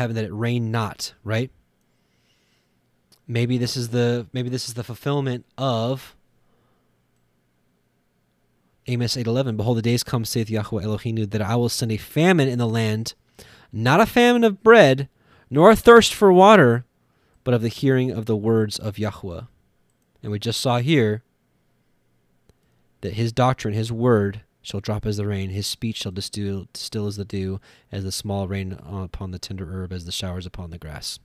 heaven that it rain not, right? Maybe this is the fulfillment of Amos 8:11. Behold, the days come, saith Yahuwah Elohim, that I will send a famine in the land, not a famine of bread, nor a thirst for water, but of the hearing of the words of Yahuwah. And we just saw here that his doctrine, his word, shall drop as the rain. His speech shall distill as the dew, as the small rain upon the tender herb, as the showers upon the grass.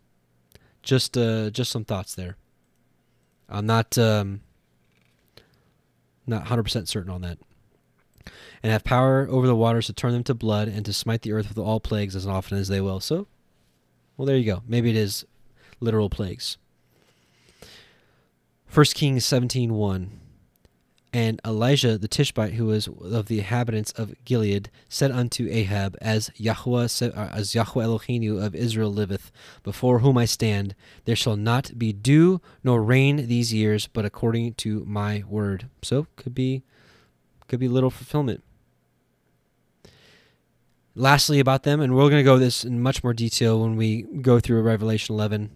Just some thoughts there. I'm not 100% certain on that. And have power over the waters to turn them to blood, and to smite the earth with all plagues as often as they will. So, well, there you go. Maybe it is literal plagues. 1 Kings 17:1, and Elijah the Tishbite, who was of the inhabitants of Gilead, said unto Ahab, as Yahuwah Elohim of Israel liveth, before whom I stand, there shall not be dew nor rain these years, but according to my word. So could be little fulfillment. Lastly about them, and we're going to go this in much more detail when we go through Revelation 11.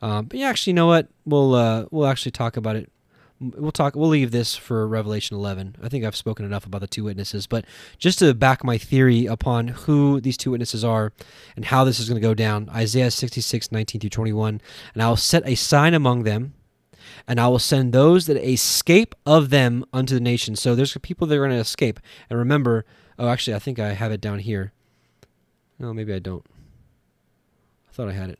But yeah, actually, you know what? We'll actually talk about it. We'll leave this for Revelation 11. I think I've spoken enough about the two witnesses, but just to back my theory upon who these two witnesses are and how this is going to go down, Isaiah 66:19-21, and I'll set a sign among them and I will send those that escape of them unto the nations. So there's people that are going to escape. And remember, oh, actually, I think I have it down here. No, maybe I don't. I thought I had it.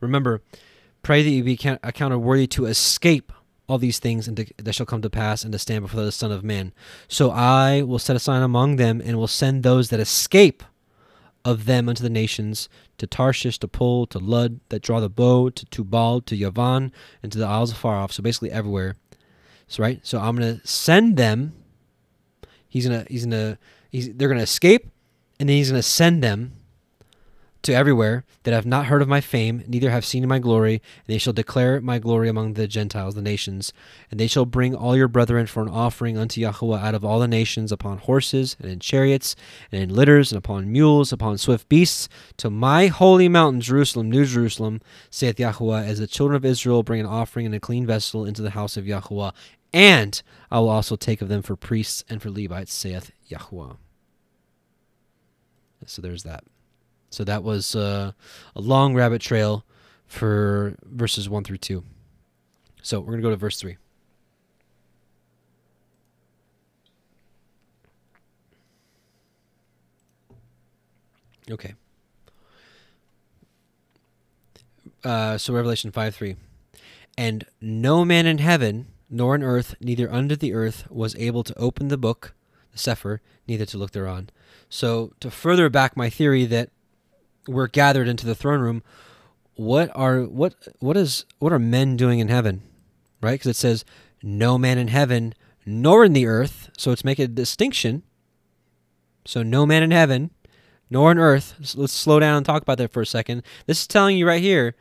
Remember, pray that you be accounted worthy to escape all these things and that shall come to pass, and to stand before the Son of Man. So I will set a sign among them, and will send those that escape of them unto the nations, to Tarshish, to Pul, to Lud, that draw the bow, to Tubal, to Yavan, and to the isles afar off. So basically everywhere. So right. So I'm gonna send them. They're gonna escape, and then he's gonna send them to everywhere, that have not heard of my fame, neither have seen my glory, and they shall declare my glory among the Gentiles, the nations. And they shall bring all your brethren for an offering unto Yahuwah out of all the nations, upon horses, and in chariots, and in litters, and upon mules, upon swift beasts, to my holy mountain, Jerusalem, New Jerusalem, saith Yahuwah, as the children of Israel bring an offering in a clean vessel into the house of Yahuwah. And I will also take of them for priests and for Levites, saith Yahuwah. So there's that. So that was a long rabbit trail for verses 1 through 2. So we're going to go to verse 3. Okay. So Revelation 5:3. And no man in heaven, nor in earth, neither under the earth, was able to open the book, the Cepher, neither to look thereon. So to further back my theory that we're gathered into the throne room, what are men doing in heaven, right? Because it says no man in heaven nor in the earth, so it's making a distinction. So no man in heaven nor in earth. So let's slow down and talk about that for a second. This is telling you right here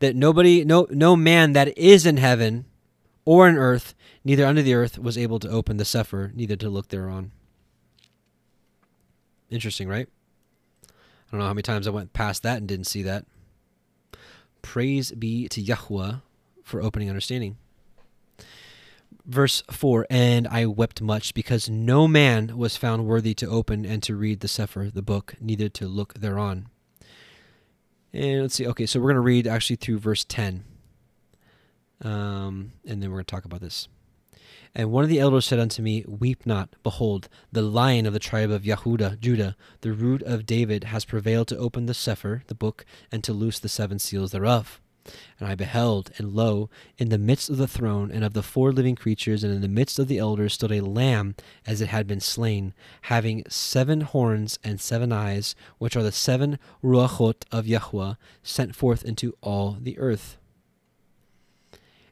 that no man that is in heaven or in earth, neither under the earth, was able to open the Cepher, neither to look thereon. Interesting, right? I don't know how many times I went past that and didn't see that. Praise be to Yahuwah for opening understanding. Verse 4, and I wept much, because no man was found worthy to open and to read the Cepher, the book, neither to look thereon. And let's see. Okay, so we're going to read actually through verse 10. And then we're going to talk about this. And one of the elders said unto me, Weep not, behold, the Lion of the tribe of Judah, the root of David, has prevailed to open the Cepher, the book, and to loose the 7 seals thereof. And I beheld, and lo, in the midst of the throne, and of the 4 living creatures, and in the midst of the elders, stood a lamb as it had been slain, having 7 horns and 7 eyes, which are the 7 Ruachot of Yahuwah, sent forth into all the earth.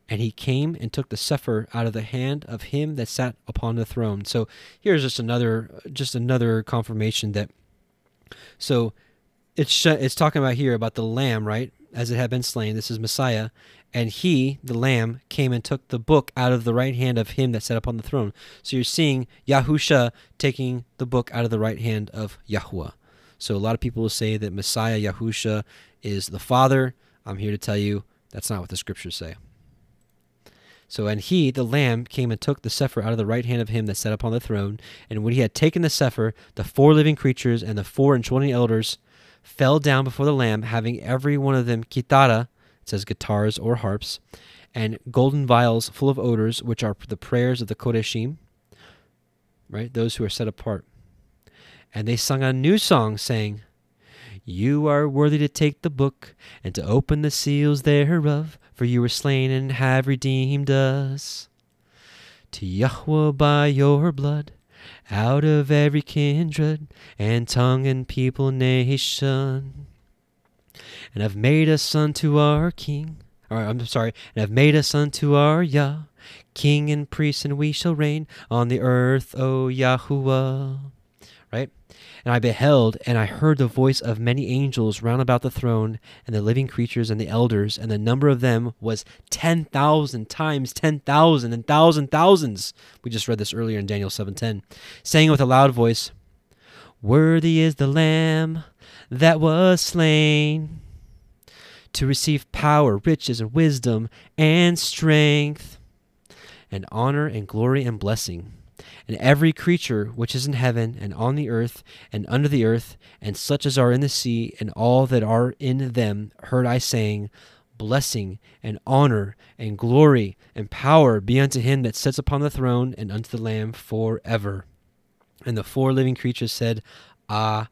And he came and took the Cepher out of the hand of him that sat upon the throne. So here's just another confirmation that. So it's talking about here about the lamb, right? As it had been slain. This is Messiah, and he, the lamb, came and took the book out of the right hand of him that sat upon the throne. So you're seeing Yahusha taking the book out of the right hand of Yahuwah. So a lot of people will say that Messiah Yahusha is the Father. I'm here to tell you that's not what the scriptures say. So, and he, the Lamb, came and took the Cepher out of the right hand of him that sat upon the throne. And when he had taken the Cepher, the 4 living creatures and the 24 elders fell down before the Lamb, having every one of them kitara, it says guitars or harps, and golden vials full of odors, which are the prayers of the Kodeshim, right? Those who are set apart. And they sung a new song, saying, You are worthy to take the book and to open the seals thereof, for you were slain and have redeemed us to Yahuwah by your blood, out of every kindred and tongue and people, nation, and have made us unto our King. Or I'm sorry, and have made us unto our Yah, King and priest, and we shall reign on the earth, O Yahuwah. Right? And I beheld, and I heard the voice of many angels round about the throne, and the living creatures, and the elders, and the number of them was 10,000 times 10,000 and thousand thousands. We just read this earlier in Daniel 7:10, saying with a loud voice, Worthy is the Lamb that was slain, to receive power, riches, and wisdom, and strength, and honor, and glory, and blessing. And every creature which is in heaven, and on the earth, and under the earth, and such as are in the sea, and all that are in them, heard I saying, Blessing, and honor, and glory, and power be unto him that sits upon the throne, and unto the Lamb forever. And the four living creatures said, Amen.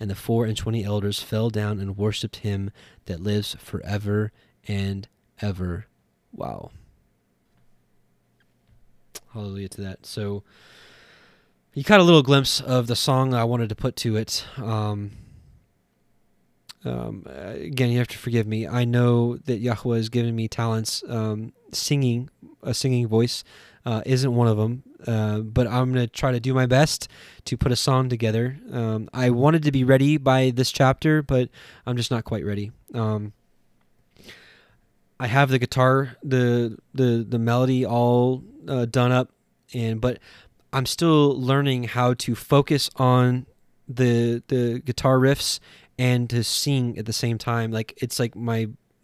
And the 24 elders fell down and worshipped him that lives forever and ever. Wow. Hallelujah to that. So you caught a little glimpse of the song I wanted to put to it. Again, you have to forgive me. I know that Yahuwah has given me talents. Singing voice isn't one of them, but I'm going to try to do my best to put a song together. I wanted to be ready by this chapter, but I'm just not quite ready. I have the guitar, the melody all done up, but I'm still learning how to focus on the guitar riffs and to sing at the same time. Like, it's like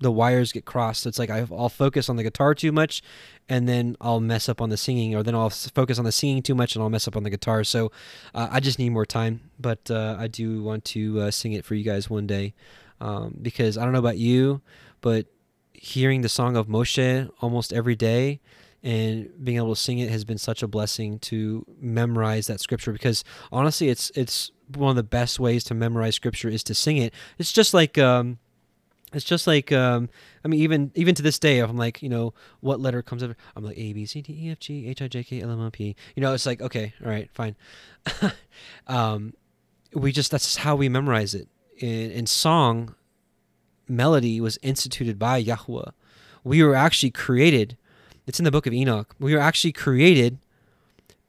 the wires get crossed. So it's like I'll focus on the guitar too much, and then I'll mess up on the singing, or then I'll focus on the singing too much, and I'll mess up on the guitar. So I just need more time, but I do want to sing it for you guys one day, because I don't know about you, but hearing the song of Moshe almost every day and being able to sing it has been such a blessing to memorize that scripture, because honestly, it's one of the best ways to memorize scripture is to sing it. It's just like... I mean, even to this day, if I'm like, what letter comes up, I'm like, A, B, C, D, E, F, G, H, I, J, K, L, M, N, P. It's like, okay, all right, fine. That's how we memorize it. And song, melody was instituted by Yahuwah. We were actually created, it's in the book of Enoch, we were actually created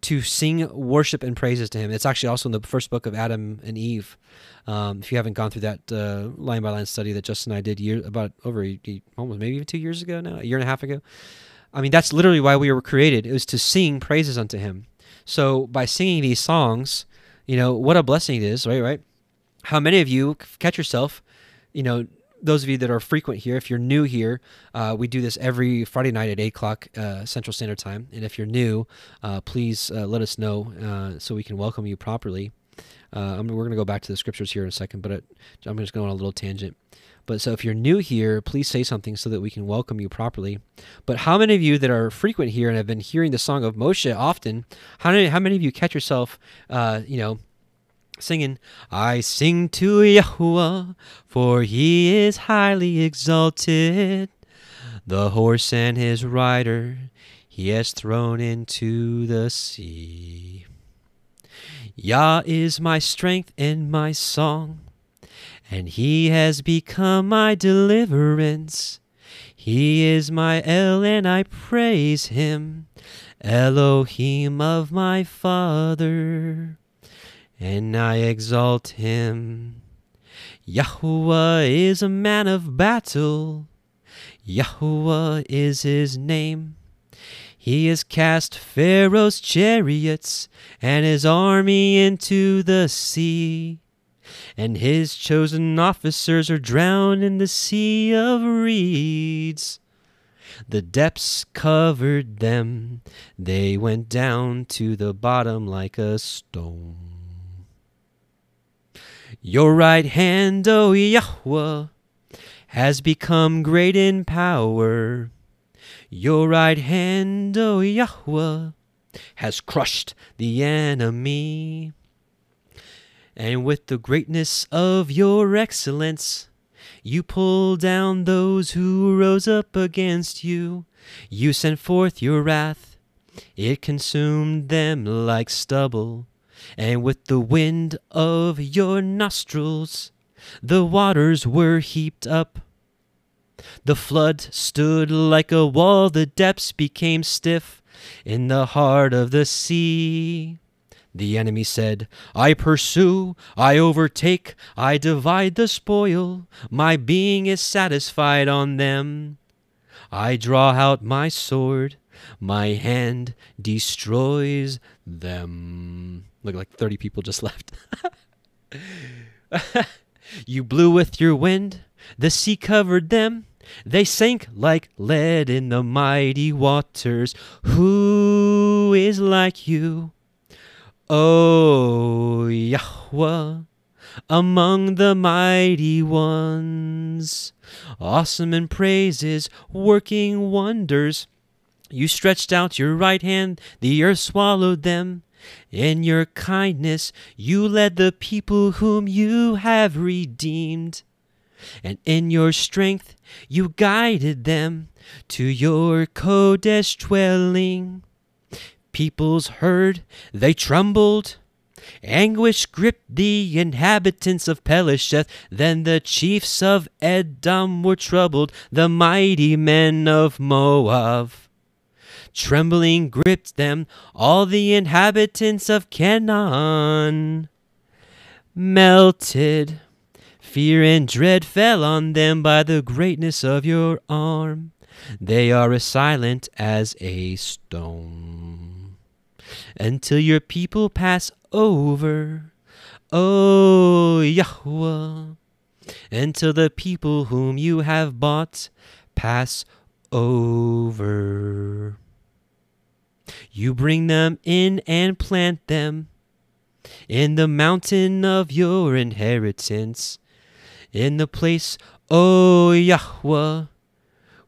to sing worship and praises to him. It's actually also in the first book of Adam and Eve. If you haven't gone through that line-by-line study that Justin and I did almost maybe even 2 years ago now, a year and a half ago. I mean, that's literally why we were created. It was to sing praises unto him. So by singing these songs, what a blessing it is, right? How many of you catch yourself, those of you that are frequent here, if you're new here, we do this every Friday night at 8 o'clock Central Standard Time. And if you're new, please let us know so we can welcome you properly. We're going to go back to the scriptures here in a second, but I'm just going on a little tangent. But so if you're new here, please say something so that we can welcome you properly. But how many of you that are frequent here and have been hearing the song of Moshe often, how many of you catch yourself, singing, I sing to Yahuwah, for he is highly exalted. The horse and his rider he has thrown into the sea. Yah is my strength and my song, and he has become my deliverance. He is my El, and I praise him, Elohim of my father. And I exalt him. Yahuwah is a man of battle. Yahuwah is his name. He has cast Pharaoh's chariots and his army into the sea. And his chosen officers are drowned in the sea of reeds. The depths covered them. They went down to the bottom like a stone. Your right hand, O Yahuwah, has become great in power. Your right hand, O Yahuwah, has crushed the enemy. And with the greatness of your excellence, you pull down those who rose up against you. You sent forth your wrath. It consumed them like stubble. And with the wind of your nostrils, the waters were heaped up. The flood stood like a wall, the depths became stiff in the heart of the sea. The enemy said, I pursue, I overtake, I divide the spoil. My being is satisfied on them. I draw out my sword, my hand destroys them. Look, like 30 people just left. You blew with your wind. The sea covered them. They sank like lead in the mighty waters. Who who is like you? O Yahuwah, among the mighty ones, awesome in praises, working wonders. You stretched out your right hand, the earth swallowed them. In your kindness you led the people whom you have redeemed. And in your strength you guided them to your Kodesh dwelling. Peoples heard, they trembled. Anguish gripped the inhabitants of Pelesheth. Then the chiefs of Edom were troubled, the mighty men of Moab. Trembling gripped them, all the inhabitants of Canaan. Melted, fear and dread fell on them by the greatness of your arm. They are as silent as a stone, until your people pass over, O Yahuwah, until the people whom you have bought pass over. You bring them in and plant them in the mountain of your inheritance, in the place, O Yahuwah,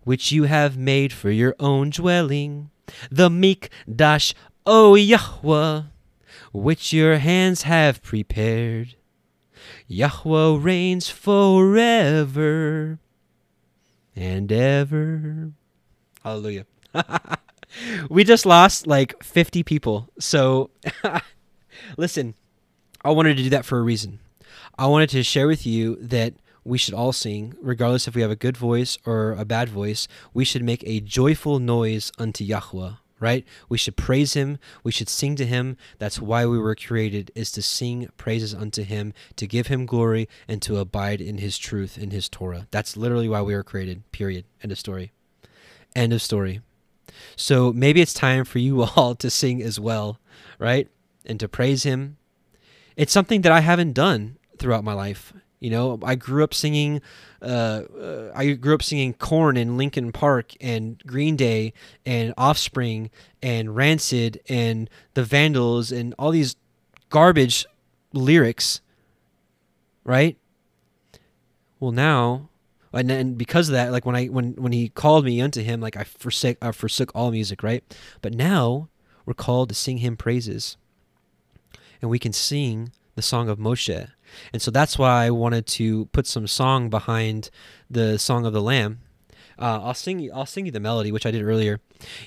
which you have made for your own dwelling, the Mikdash, O Yahuwah, which your hands have prepared. Yahuwah reigns forever and ever. Hallelujah. We just lost like 50 people. So listen, I wanted to do that for a reason. I wanted to share with you that we should all sing, regardless if we have a good voice or a bad voice. We should make a joyful noise unto Yahuwah, right? We should praise him. We should sing to him. That's why we were created, is to sing praises unto him, to give him glory, and to abide in his truth, in his Torah. That's literally why we were created, period. End of story. End of story. So maybe it's time for you all to sing as well, right? And to praise him. It's something that I haven't done throughout my life. You know, I grew up singing Korn and Linkin Park and Green Day and Offspring and Rancid and The Vandals and all these garbage lyrics, right? Well, now, and because of that, like when he called me unto him, like I forsook all music, right? But now we're called to sing him praises, and we can sing the song of Moshe. And so that's why I wanted to put some song behind the Song of the Lamb. I'll sing you the melody, which I did earlier.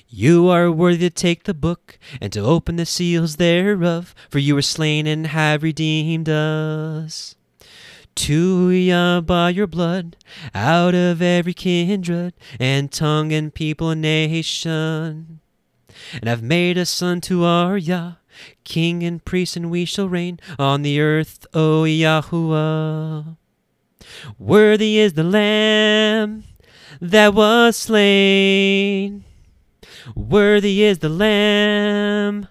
You are worthy to take the book and to open the seals thereof, for you were slain and have redeemed us to Yah by your blood, out of every kindred and tongue and people and nation. And have made us unto our Yah, king and priest, and we shall reign on the earth, O Yahuwah. Worthy is the Lamb that was slain. Worthy is the Lamb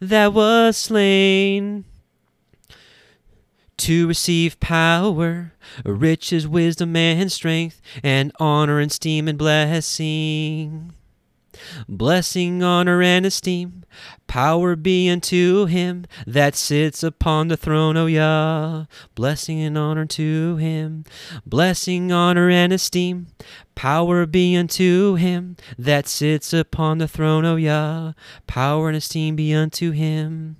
that was slain. To receive power, riches, wisdom, and strength, and honor, and esteem, and blessing. Blessing, honor, and esteem, power be unto him that sits upon the throne, O Yah. Blessing and honor to him. Blessing, honor, and esteem, power be unto him that sits upon the throne, O Yah. Power and esteem be unto him,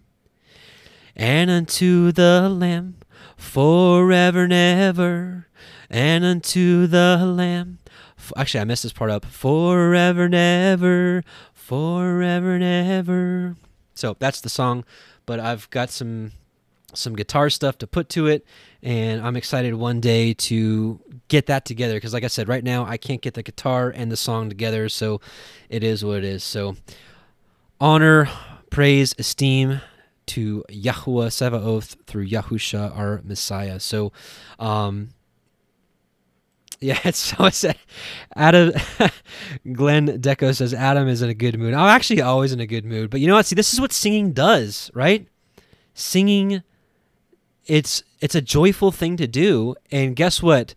and unto the Lamb forever and ever. And unto the Lamb. Actually, I messed this part up. Forever and ever, forever and ever. So that's the song, but I've got some guitar stuff to put to it, and I'm excited one day to get that together, because like I said, right now I can't get the guitar and the song together, so it is what it is. So honor, praise, esteem to Yahuwah Tzeva'ot through Yahusha, our Messiah. So, yeah, so it's Adam. Glenn Deco says Adam is in a good mood. I'm actually always in a good mood, but you know what? See, this is what singing does, right? Singing, it's a joyful thing to do, and guess what?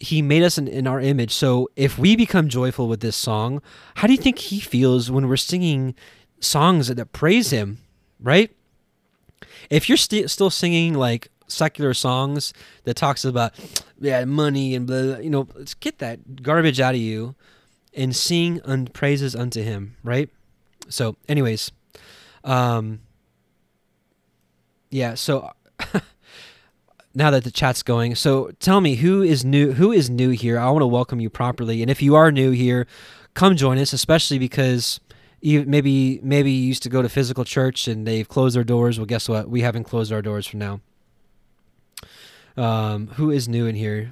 He made us in our image. So if we become joyful with this song, how do you think he feels when we're singing songs that praise him, right? If you're still singing like secular songs that talks about money and blah, blah, you know, let's get that garbage out of you and sing praises unto him, right? So anyways, yeah, so now that the chat's going, so tell me who is new here. I want to welcome you properly, and if you are new here, come join us, especially because maybe you used to go to physical church and they've closed their doors. Well, guess what? We haven't closed our doors for now. Who is new in here?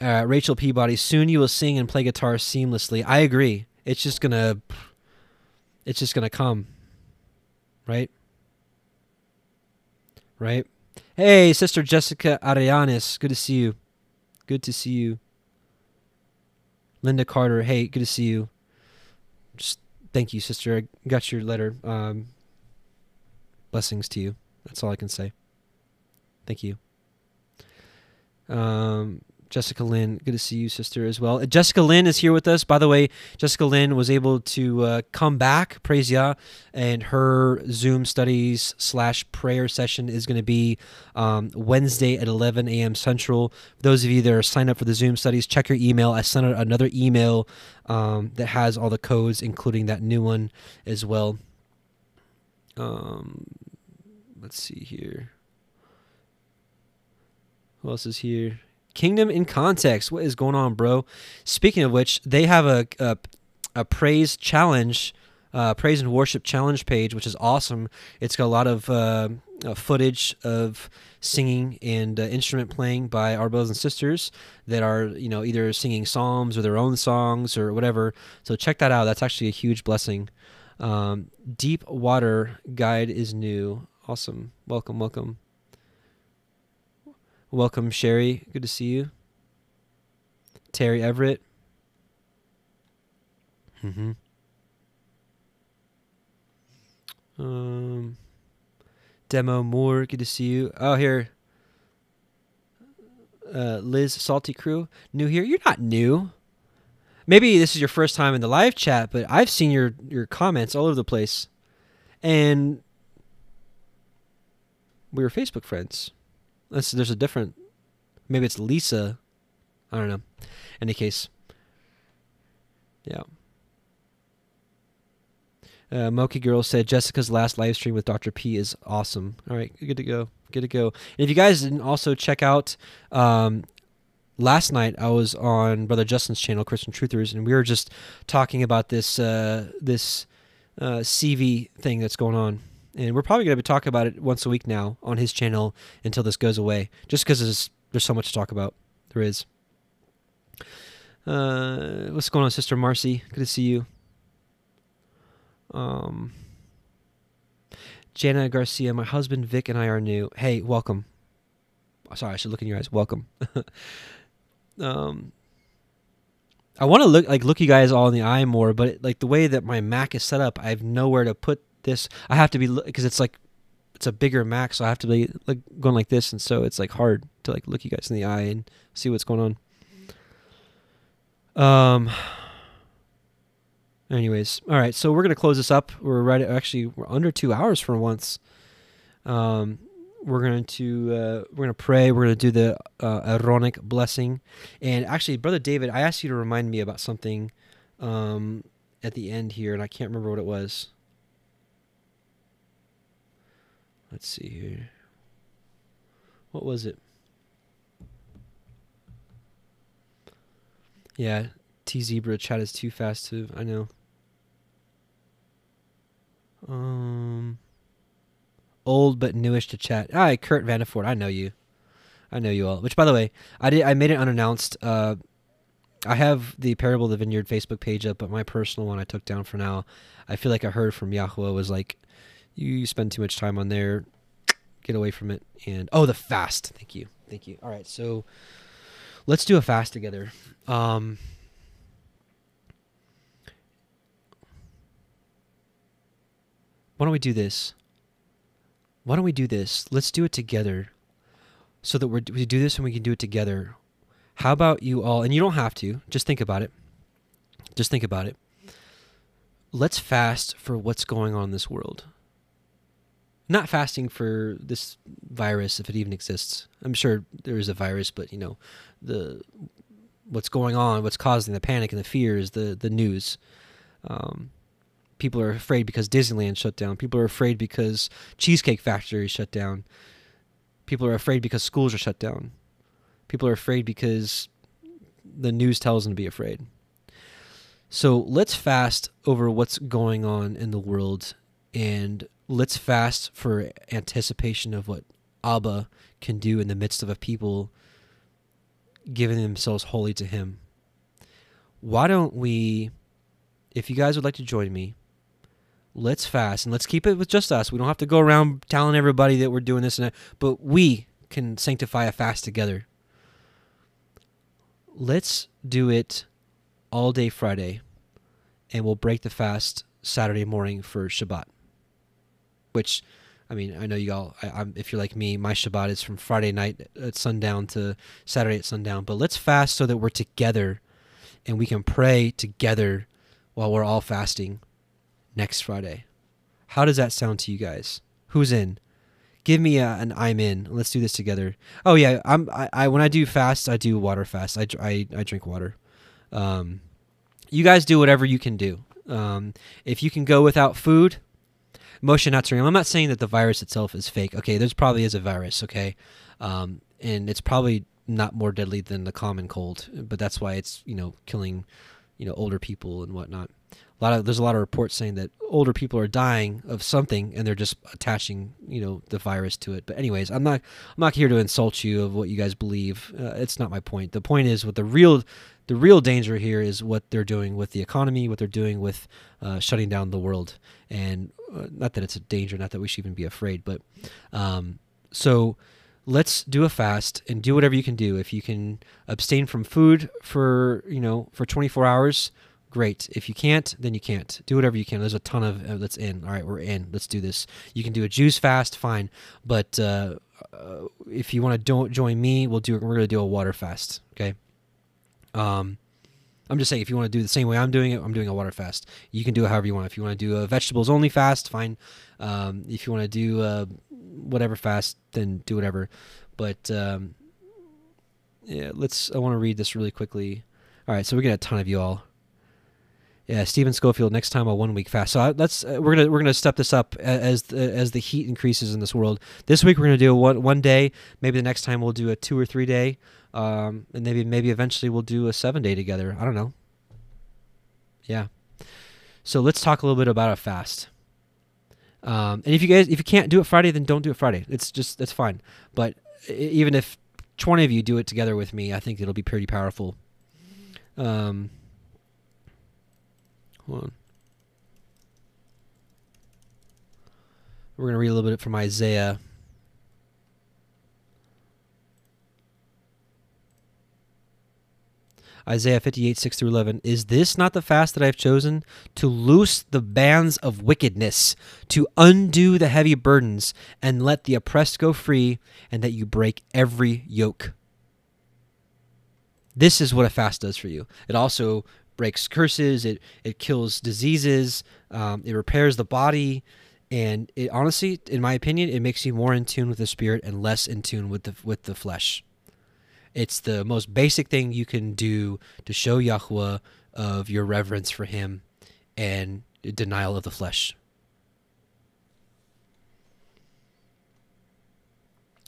Rachel Peabody, soon you will sing and play guitar seamlessly. I agree. It's just gonna come, right? Right? Hey, Sister Jessica Arellanes, good to see you. Good to see you. Linda Carter, hey, good to see you. Just thank you, sister. I got your letter. Blessings to you. That's all I can say. Thank you. Jessica Lynn, good to see you, sister, as well. Jessica Lynn is here with us. By the way, Jessica Lynn was able to come back, praise Yah, and her Zoom studies / prayer session is going to be Wednesday at 11 a.m. Central. For those of you that are signed up for the Zoom studies, check your email. I sent out another email that has all the codes, including that new one as well. Let's see here. Who else is here? Kingdom in Context. What is going on, bro? Speaking of which, they have a praise challenge, praise and worship challenge page, which is awesome. It's got a lot of footage of singing and instrument playing by our brothers and sisters that are, you know, either singing psalms or their own songs or whatever. So check that out. That's actually a huge blessing. Deep Water Guide is new. Awesome. Welcome, welcome. Welcome, Sherry. Good to see you. Terry Everett. Demo Moore. Good to see you. Oh, here. Liz Salty Crew. New here? You're not new. Maybe this is your first time in the live chat, but I've seen your comments all over the place. And we were Facebook friends. There's a different, maybe it's Lisa, I don't know. In any case, yeah. Moki Girl said Jessica's last live stream with Dr. P is awesome. All right, good to go, good to go. And if you guys didn't also check out, last night I was on Brother Justin's channel, Christian Truthers, and we were just talking about this CV thing that's going on. And we're probably going to be talking about it once a week now on his channel until this goes away, just because there's so much to talk about. There is. What's going on, Sister Marcy? Good to see you. Jana Garcia, my husband Vic and I are new. Hey, welcome. Sorry, I should look in your eyes. Welcome. I want to look you guys all in the eye more, but like the way that my Mac is set up, I have nowhere to put this. I have to be, because it's like it's a bigger Mac, so I have to be like going like this, and so it's like hard to like look you guys in the eye and see what's going on. Anyways, all right, so we're gonna close this up. We're actually we're under 2 hours for once. We're gonna pray. We're gonna do the Aaronic blessing. And actually, Brother David, I asked you to remind me about something at the end here, and I can't remember what it was. Let's see here. What was it? Yeah, T-Zebra chat is too fast to, I know. Old but newish to chat. All right, Kurt Vandeford, I know you. I know you all. Which, by the way, I made it unannounced. I have the Parable of the Vineyard Facebook page up, but my personal one I took down for now. I feel like I heard from Yahuwah was like, you spend too much time on there. Get away from it. And oh, the fast. Thank you. Thank you. All right. So let's do a fast together. Why don't we do this? Why don't we do this? Let's do it together so that we do this and we can do it together. How about you all? And you don't have to. Just think about it. Just think about it. let's fast for what's going on in this world. Not fasting for this virus, if it even exists. I'm sure there is a virus, but, you know, what's going on, what's causing the panic and the fear is the news. People are afraid because Disneyland shut down. People are afraid because Cheesecake Factory shut down. People are afraid because schools are shut down. People are afraid because the news tells them to be afraid. So let's fast over what's going on in the world, and let's fast for anticipation of what Abba can do in the midst of a people giving themselves wholly to him. Why don't we, if you guys would like to join me, let's fast, and let's keep it with just us. We don't have to go around telling everybody that we're doing this and that, but we can sanctify a fast together. Let's do it all day Friday, and we'll break the fast Saturday morning for Shabbat. Which, I mean, I know you all, if you're like me, my Shabbat is from Friday night at sundown to Saturday at sundown. But let's fast so that we're together and we can pray together while we're all fasting next Friday. How does that sound to you guys? Who's in? Give me an I'm in. Let's do this together. Oh, yeah. When I do fast, I do water fast. I drink water. You guys do whatever you can do. If you can go without food, Moshe Natsurim. I'm not saying that the virus itself is fake. Okay, there's probably is a virus, okay? And it's probably not more deadly than the common cold, but that's why it's, you know, killing, you know, older people and whatnot. There's a lot of reports saying that older people are dying of something and they're just attaching, you know, the virus to it. But anyways, I'm not here to insult you of what you guys believe. It's not my point. The point is what the real danger here is what they're doing with the economy, what they're doing with shutting down the world. And not that it's a danger, not that we should even be afraid, but so let's do a fast and do whatever you can do. If you can abstain from food for, you know, for 24 hours, great. If you can't, then you can't. Do whatever you can. There's a ton of that's in. All right, we're in. Let's do this. You can do a juice fast, fine. But if you want to don't join me, we're going to do a water fast, okay? I'm just saying, if you want to do the same way I'm doing it, I'm doing a water fast. You can do it however you want. If you want to do a vegetables only fast, fine. If you want to do whatever fast, then do whatever. But yeah, I want to read this really quickly. All right, so we get a ton of you all. Yeah, Stephen Schofield. Next time, a 1 week fast. So we're gonna step this up as the heat increases in this world. This week we're gonna do a one day. Maybe the next time we'll do a 2 or 3 day, and maybe eventually we'll do a 7 day together. I don't know. Yeah. So let's talk a little bit about a fast. And if you can't do it Friday, then don't do it Friday. That's fine. But even if 20 of you do it together with me, I think it'll be pretty powerful. Hold on. We're going to read a little bit from Isaiah. Isaiah 58:6-11. Is this not the fast that I have chosen? To loose the bands of wickedness, to undo the heavy burdens, and let the oppressed go free, and that you break every yoke. This is what a fast does for you. It also breaks curses, it kills diseases, it repairs the body, and it honestly, in my opinion, it makes you more in tune with the spirit and less in tune with the flesh. It's the most basic thing you can do to show Yahuwah of your reverence for him and denial of the flesh.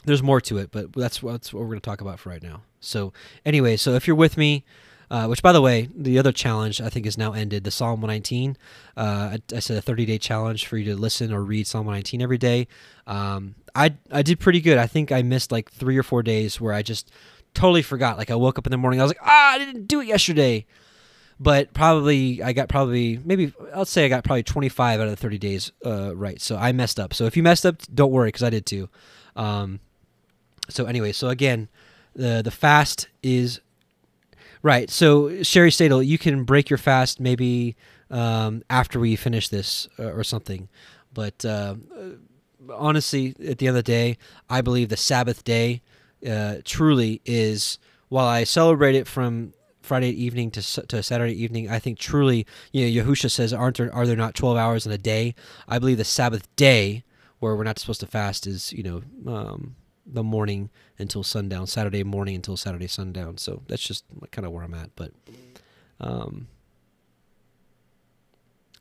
There's more to it, but that's what we're going to talk about for right now. So anyway, so if you're with me, which, by the way, the other challenge I think is now ended. The Psalm 119, I said a 30-day challenge for you to listen or read Psalm 119 every day. I did pretty good. I think I missed like 3 or 4 days where I just totally forgot. Like I woke up in the morning, I was like, I didn't do it yesterday. But probably I got probably 25 out of the 30 days right. So I messed up. So if you messed up, don't worry because I did too. So anyway, so again, the fast is... Right, so Sherry Stadel, you can break your fast maybe after we finish this or something. But honestly, at the end of the day, I believe the Sabbath day truly is, while I celebrate it from Friday evening to Saturday evening. I think truly, Yahusha says, are there not 12 hours in a day? I believe the Sabbath day, where we're not supposed to fast, is, the morning until sundown, Saturday morning until Saturday sundown. So that's just kind of where I'm at. But,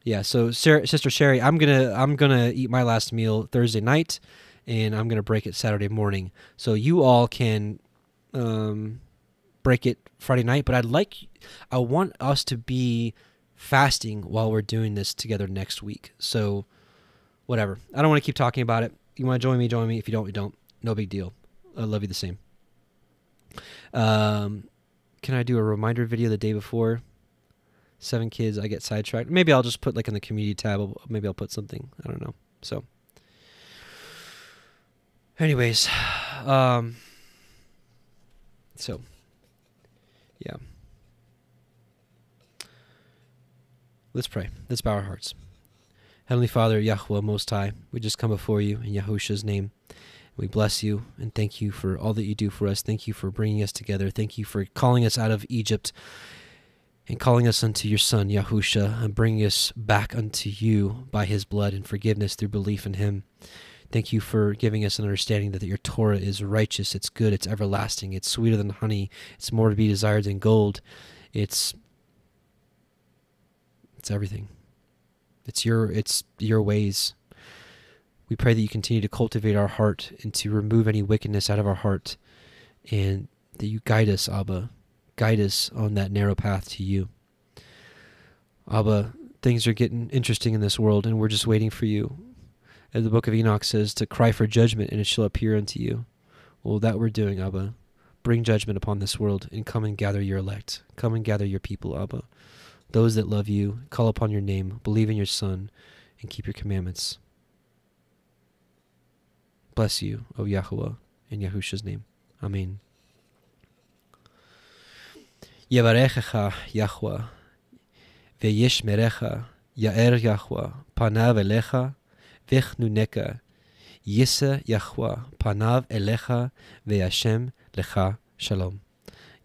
yeah. So Sister Sherry, I'm gonna eat my last meal Thursday night, and I'm gonna break it Saturday morning. So you all can break it Friday night. But I want us to be fasting while we're doing this together next week. So whatever. I don't want to keep talking about it. You want to join me? Join me. If you don't, you don't. No big deal. I love you the same. Can I do a reminder video the day before? 7 kids, I get sidetracked. Maybe I'll just put in the community tab. Maybe I'll put something. I don't know. So anyways, so yeah. Let's pray. Let's bow our hearts. Heavenly Father, Yahuwah Most High, we just come before you in Yahusha's name. We bless you and thank you for all that you do for us. Thank you for bringing us together. Thank you for calling us out of Egypt and calling us unto your son, Yahusha, and bringing us back unto you by his blood and forgiveness through belief in him. Thank you for giving us an understanding that your Torah is righteous, it's good, it's everlasting, it's sweeter than honey, it's more to be desired than gold. It's everything. It's your ways. We pray that you continue to cultivate our heart and to remove any wickedness out of our heart, and that you guide us, Abba. Guide us on that narrow path to you. Abba, things are getting interesting in this world, and we're just waiting for you. As the book of Enoch says, to cry for judgment, and it shall appear unto you. Well, that we're doing, Abba. Bring judgment upon this world, and come and gather your elect. Come and gather your people, Abba. Those that love you, call upon your name, believe in your Son, and keep your commandments. Bless you, O Yahuwah, in Yahusha's name. Amen. Yevarechecha Yahuwah, v'yishmerecha, ya'er Yahuwah, panav elecha, v'chnuneka, yisa Yahuwah, panav elecha, v'yashem lecha shalom.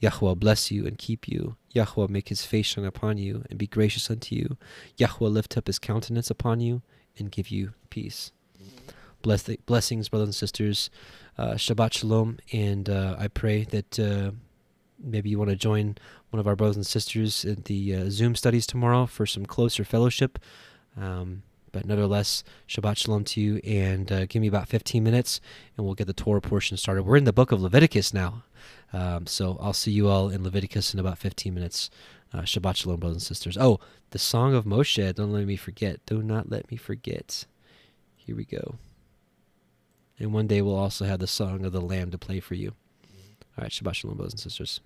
Yahuwah bless you and keep you. Yahuwah make his face shine upon you and be gracious unto you. Yahuwah lift up his countenance upon you and give you peace. Blessings, brothers and sisters. Shabbat shalom, and I pray that maybe you want to join one of our brothers and sisters at the Zoom studies tomorrow for some closer fellowship. But nonetheless, Shabbat shalom to you, and give me about 15 minutes, and we'll get the Torah portion started. We're in the book of Leviticus now, so I'll see you all in Leviticus in about 15 minutes. Shabbat shalom, brothers and sisters. Oh, the song of Moshe, don't let me forget. Do not let me forget. Here we go. And one day we'll also have the song of the Lamb to play for you. All right, Shabbat Shalom, brothers and sisters.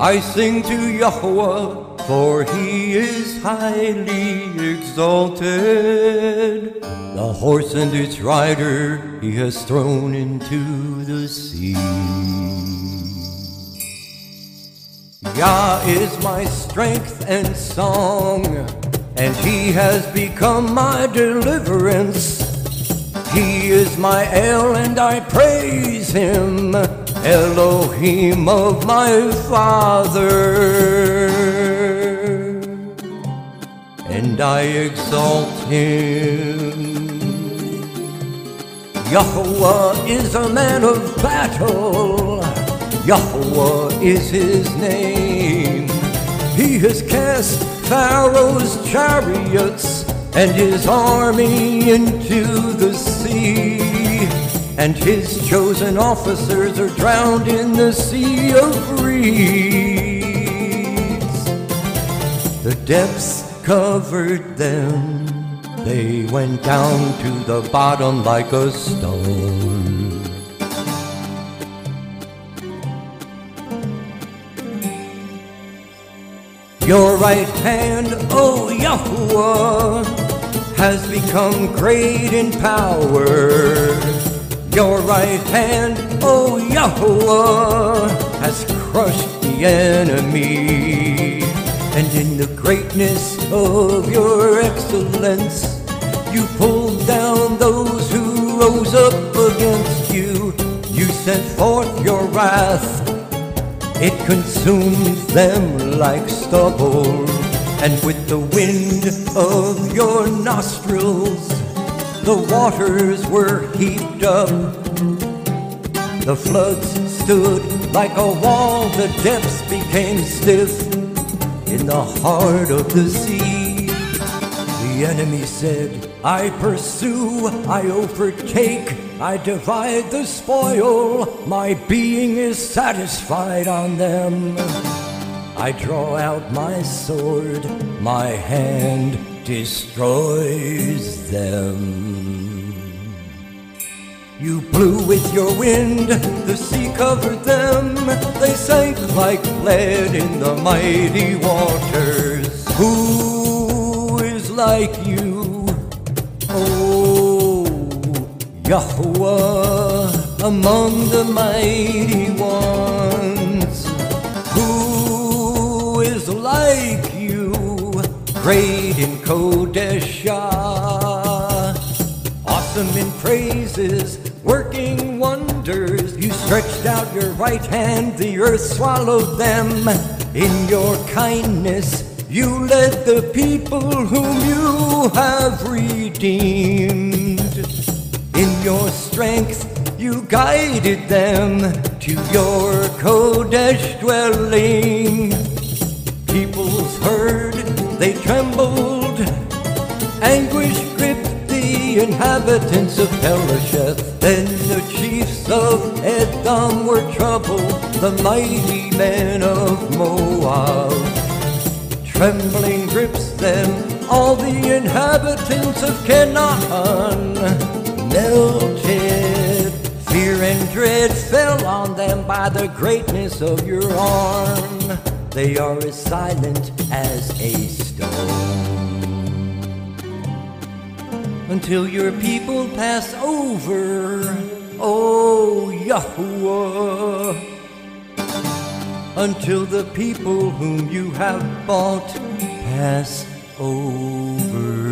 I sing to Yahuwah, for he is highly exalted. The horse and its rider he has thrown into the sea. Yah is my strength and song, and he has become my deliverance. He is my El, and I praise him, Elohim of my father, and I exalt him. Yahuwah is a man of battle, Yahuwah is his name. He has cast Pharaoh's chariots and his army into the sea, and his chosen officers are drowned in the sea of reeds. The depths covered them, they went down to the bottom like a stone. Your right hand, O Yahuwah, has become great in power. Your right hand, O Yahuwah, has crushed the enemy. And in the greatness of your excellence, you pulled down those who rose up against you. You sent forth your wrath, it consumed them like stubble. And with the wind of your nostrils, the waters were heaped up. The floods stood like a wall, the depths became stiff in the heart of the sea. The enemy said, I pursue, I overtake, I divide the spoil, my being is satisfied on them. I draw out my sword, my hand destroys them. You blew with your wind, the sea covered them, they sank like lead in the mighty waters. Who is like you, O Yahuwah, among the mighty ones? Who is like you, great in Kodesh, awesome in praises, working wonders? You stretched out your right hand, the earth swallowed them. In your kindness, you led the people whom you have redeemed. In your strength, you guided them to your Kodesh dwelling. Peoples heard, they trembled, anguish gripped the inhabitants of Pelasheth. Then the chiefs of Edom were troubled, the mighty men of Moab. Trembling grips them, all the inhabitants of Canaan. Melted, fear and dread fell on them by the greatness of your arm. They are as silent as a stone. Until your people pass over, O Yahuwah. Until the people whom you have bought pass over.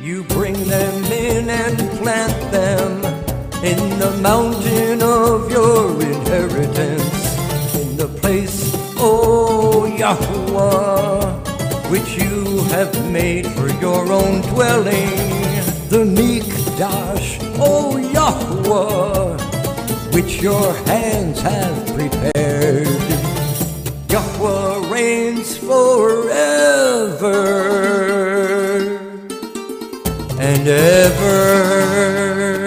You bring them in and plant them in the mountain of your inheritance. The place, O Yahuwah, which you have made for your own dwelling, the Mikdash, O Yahuwah, which your hands have prepared. Yahuwah reigns forever and ever.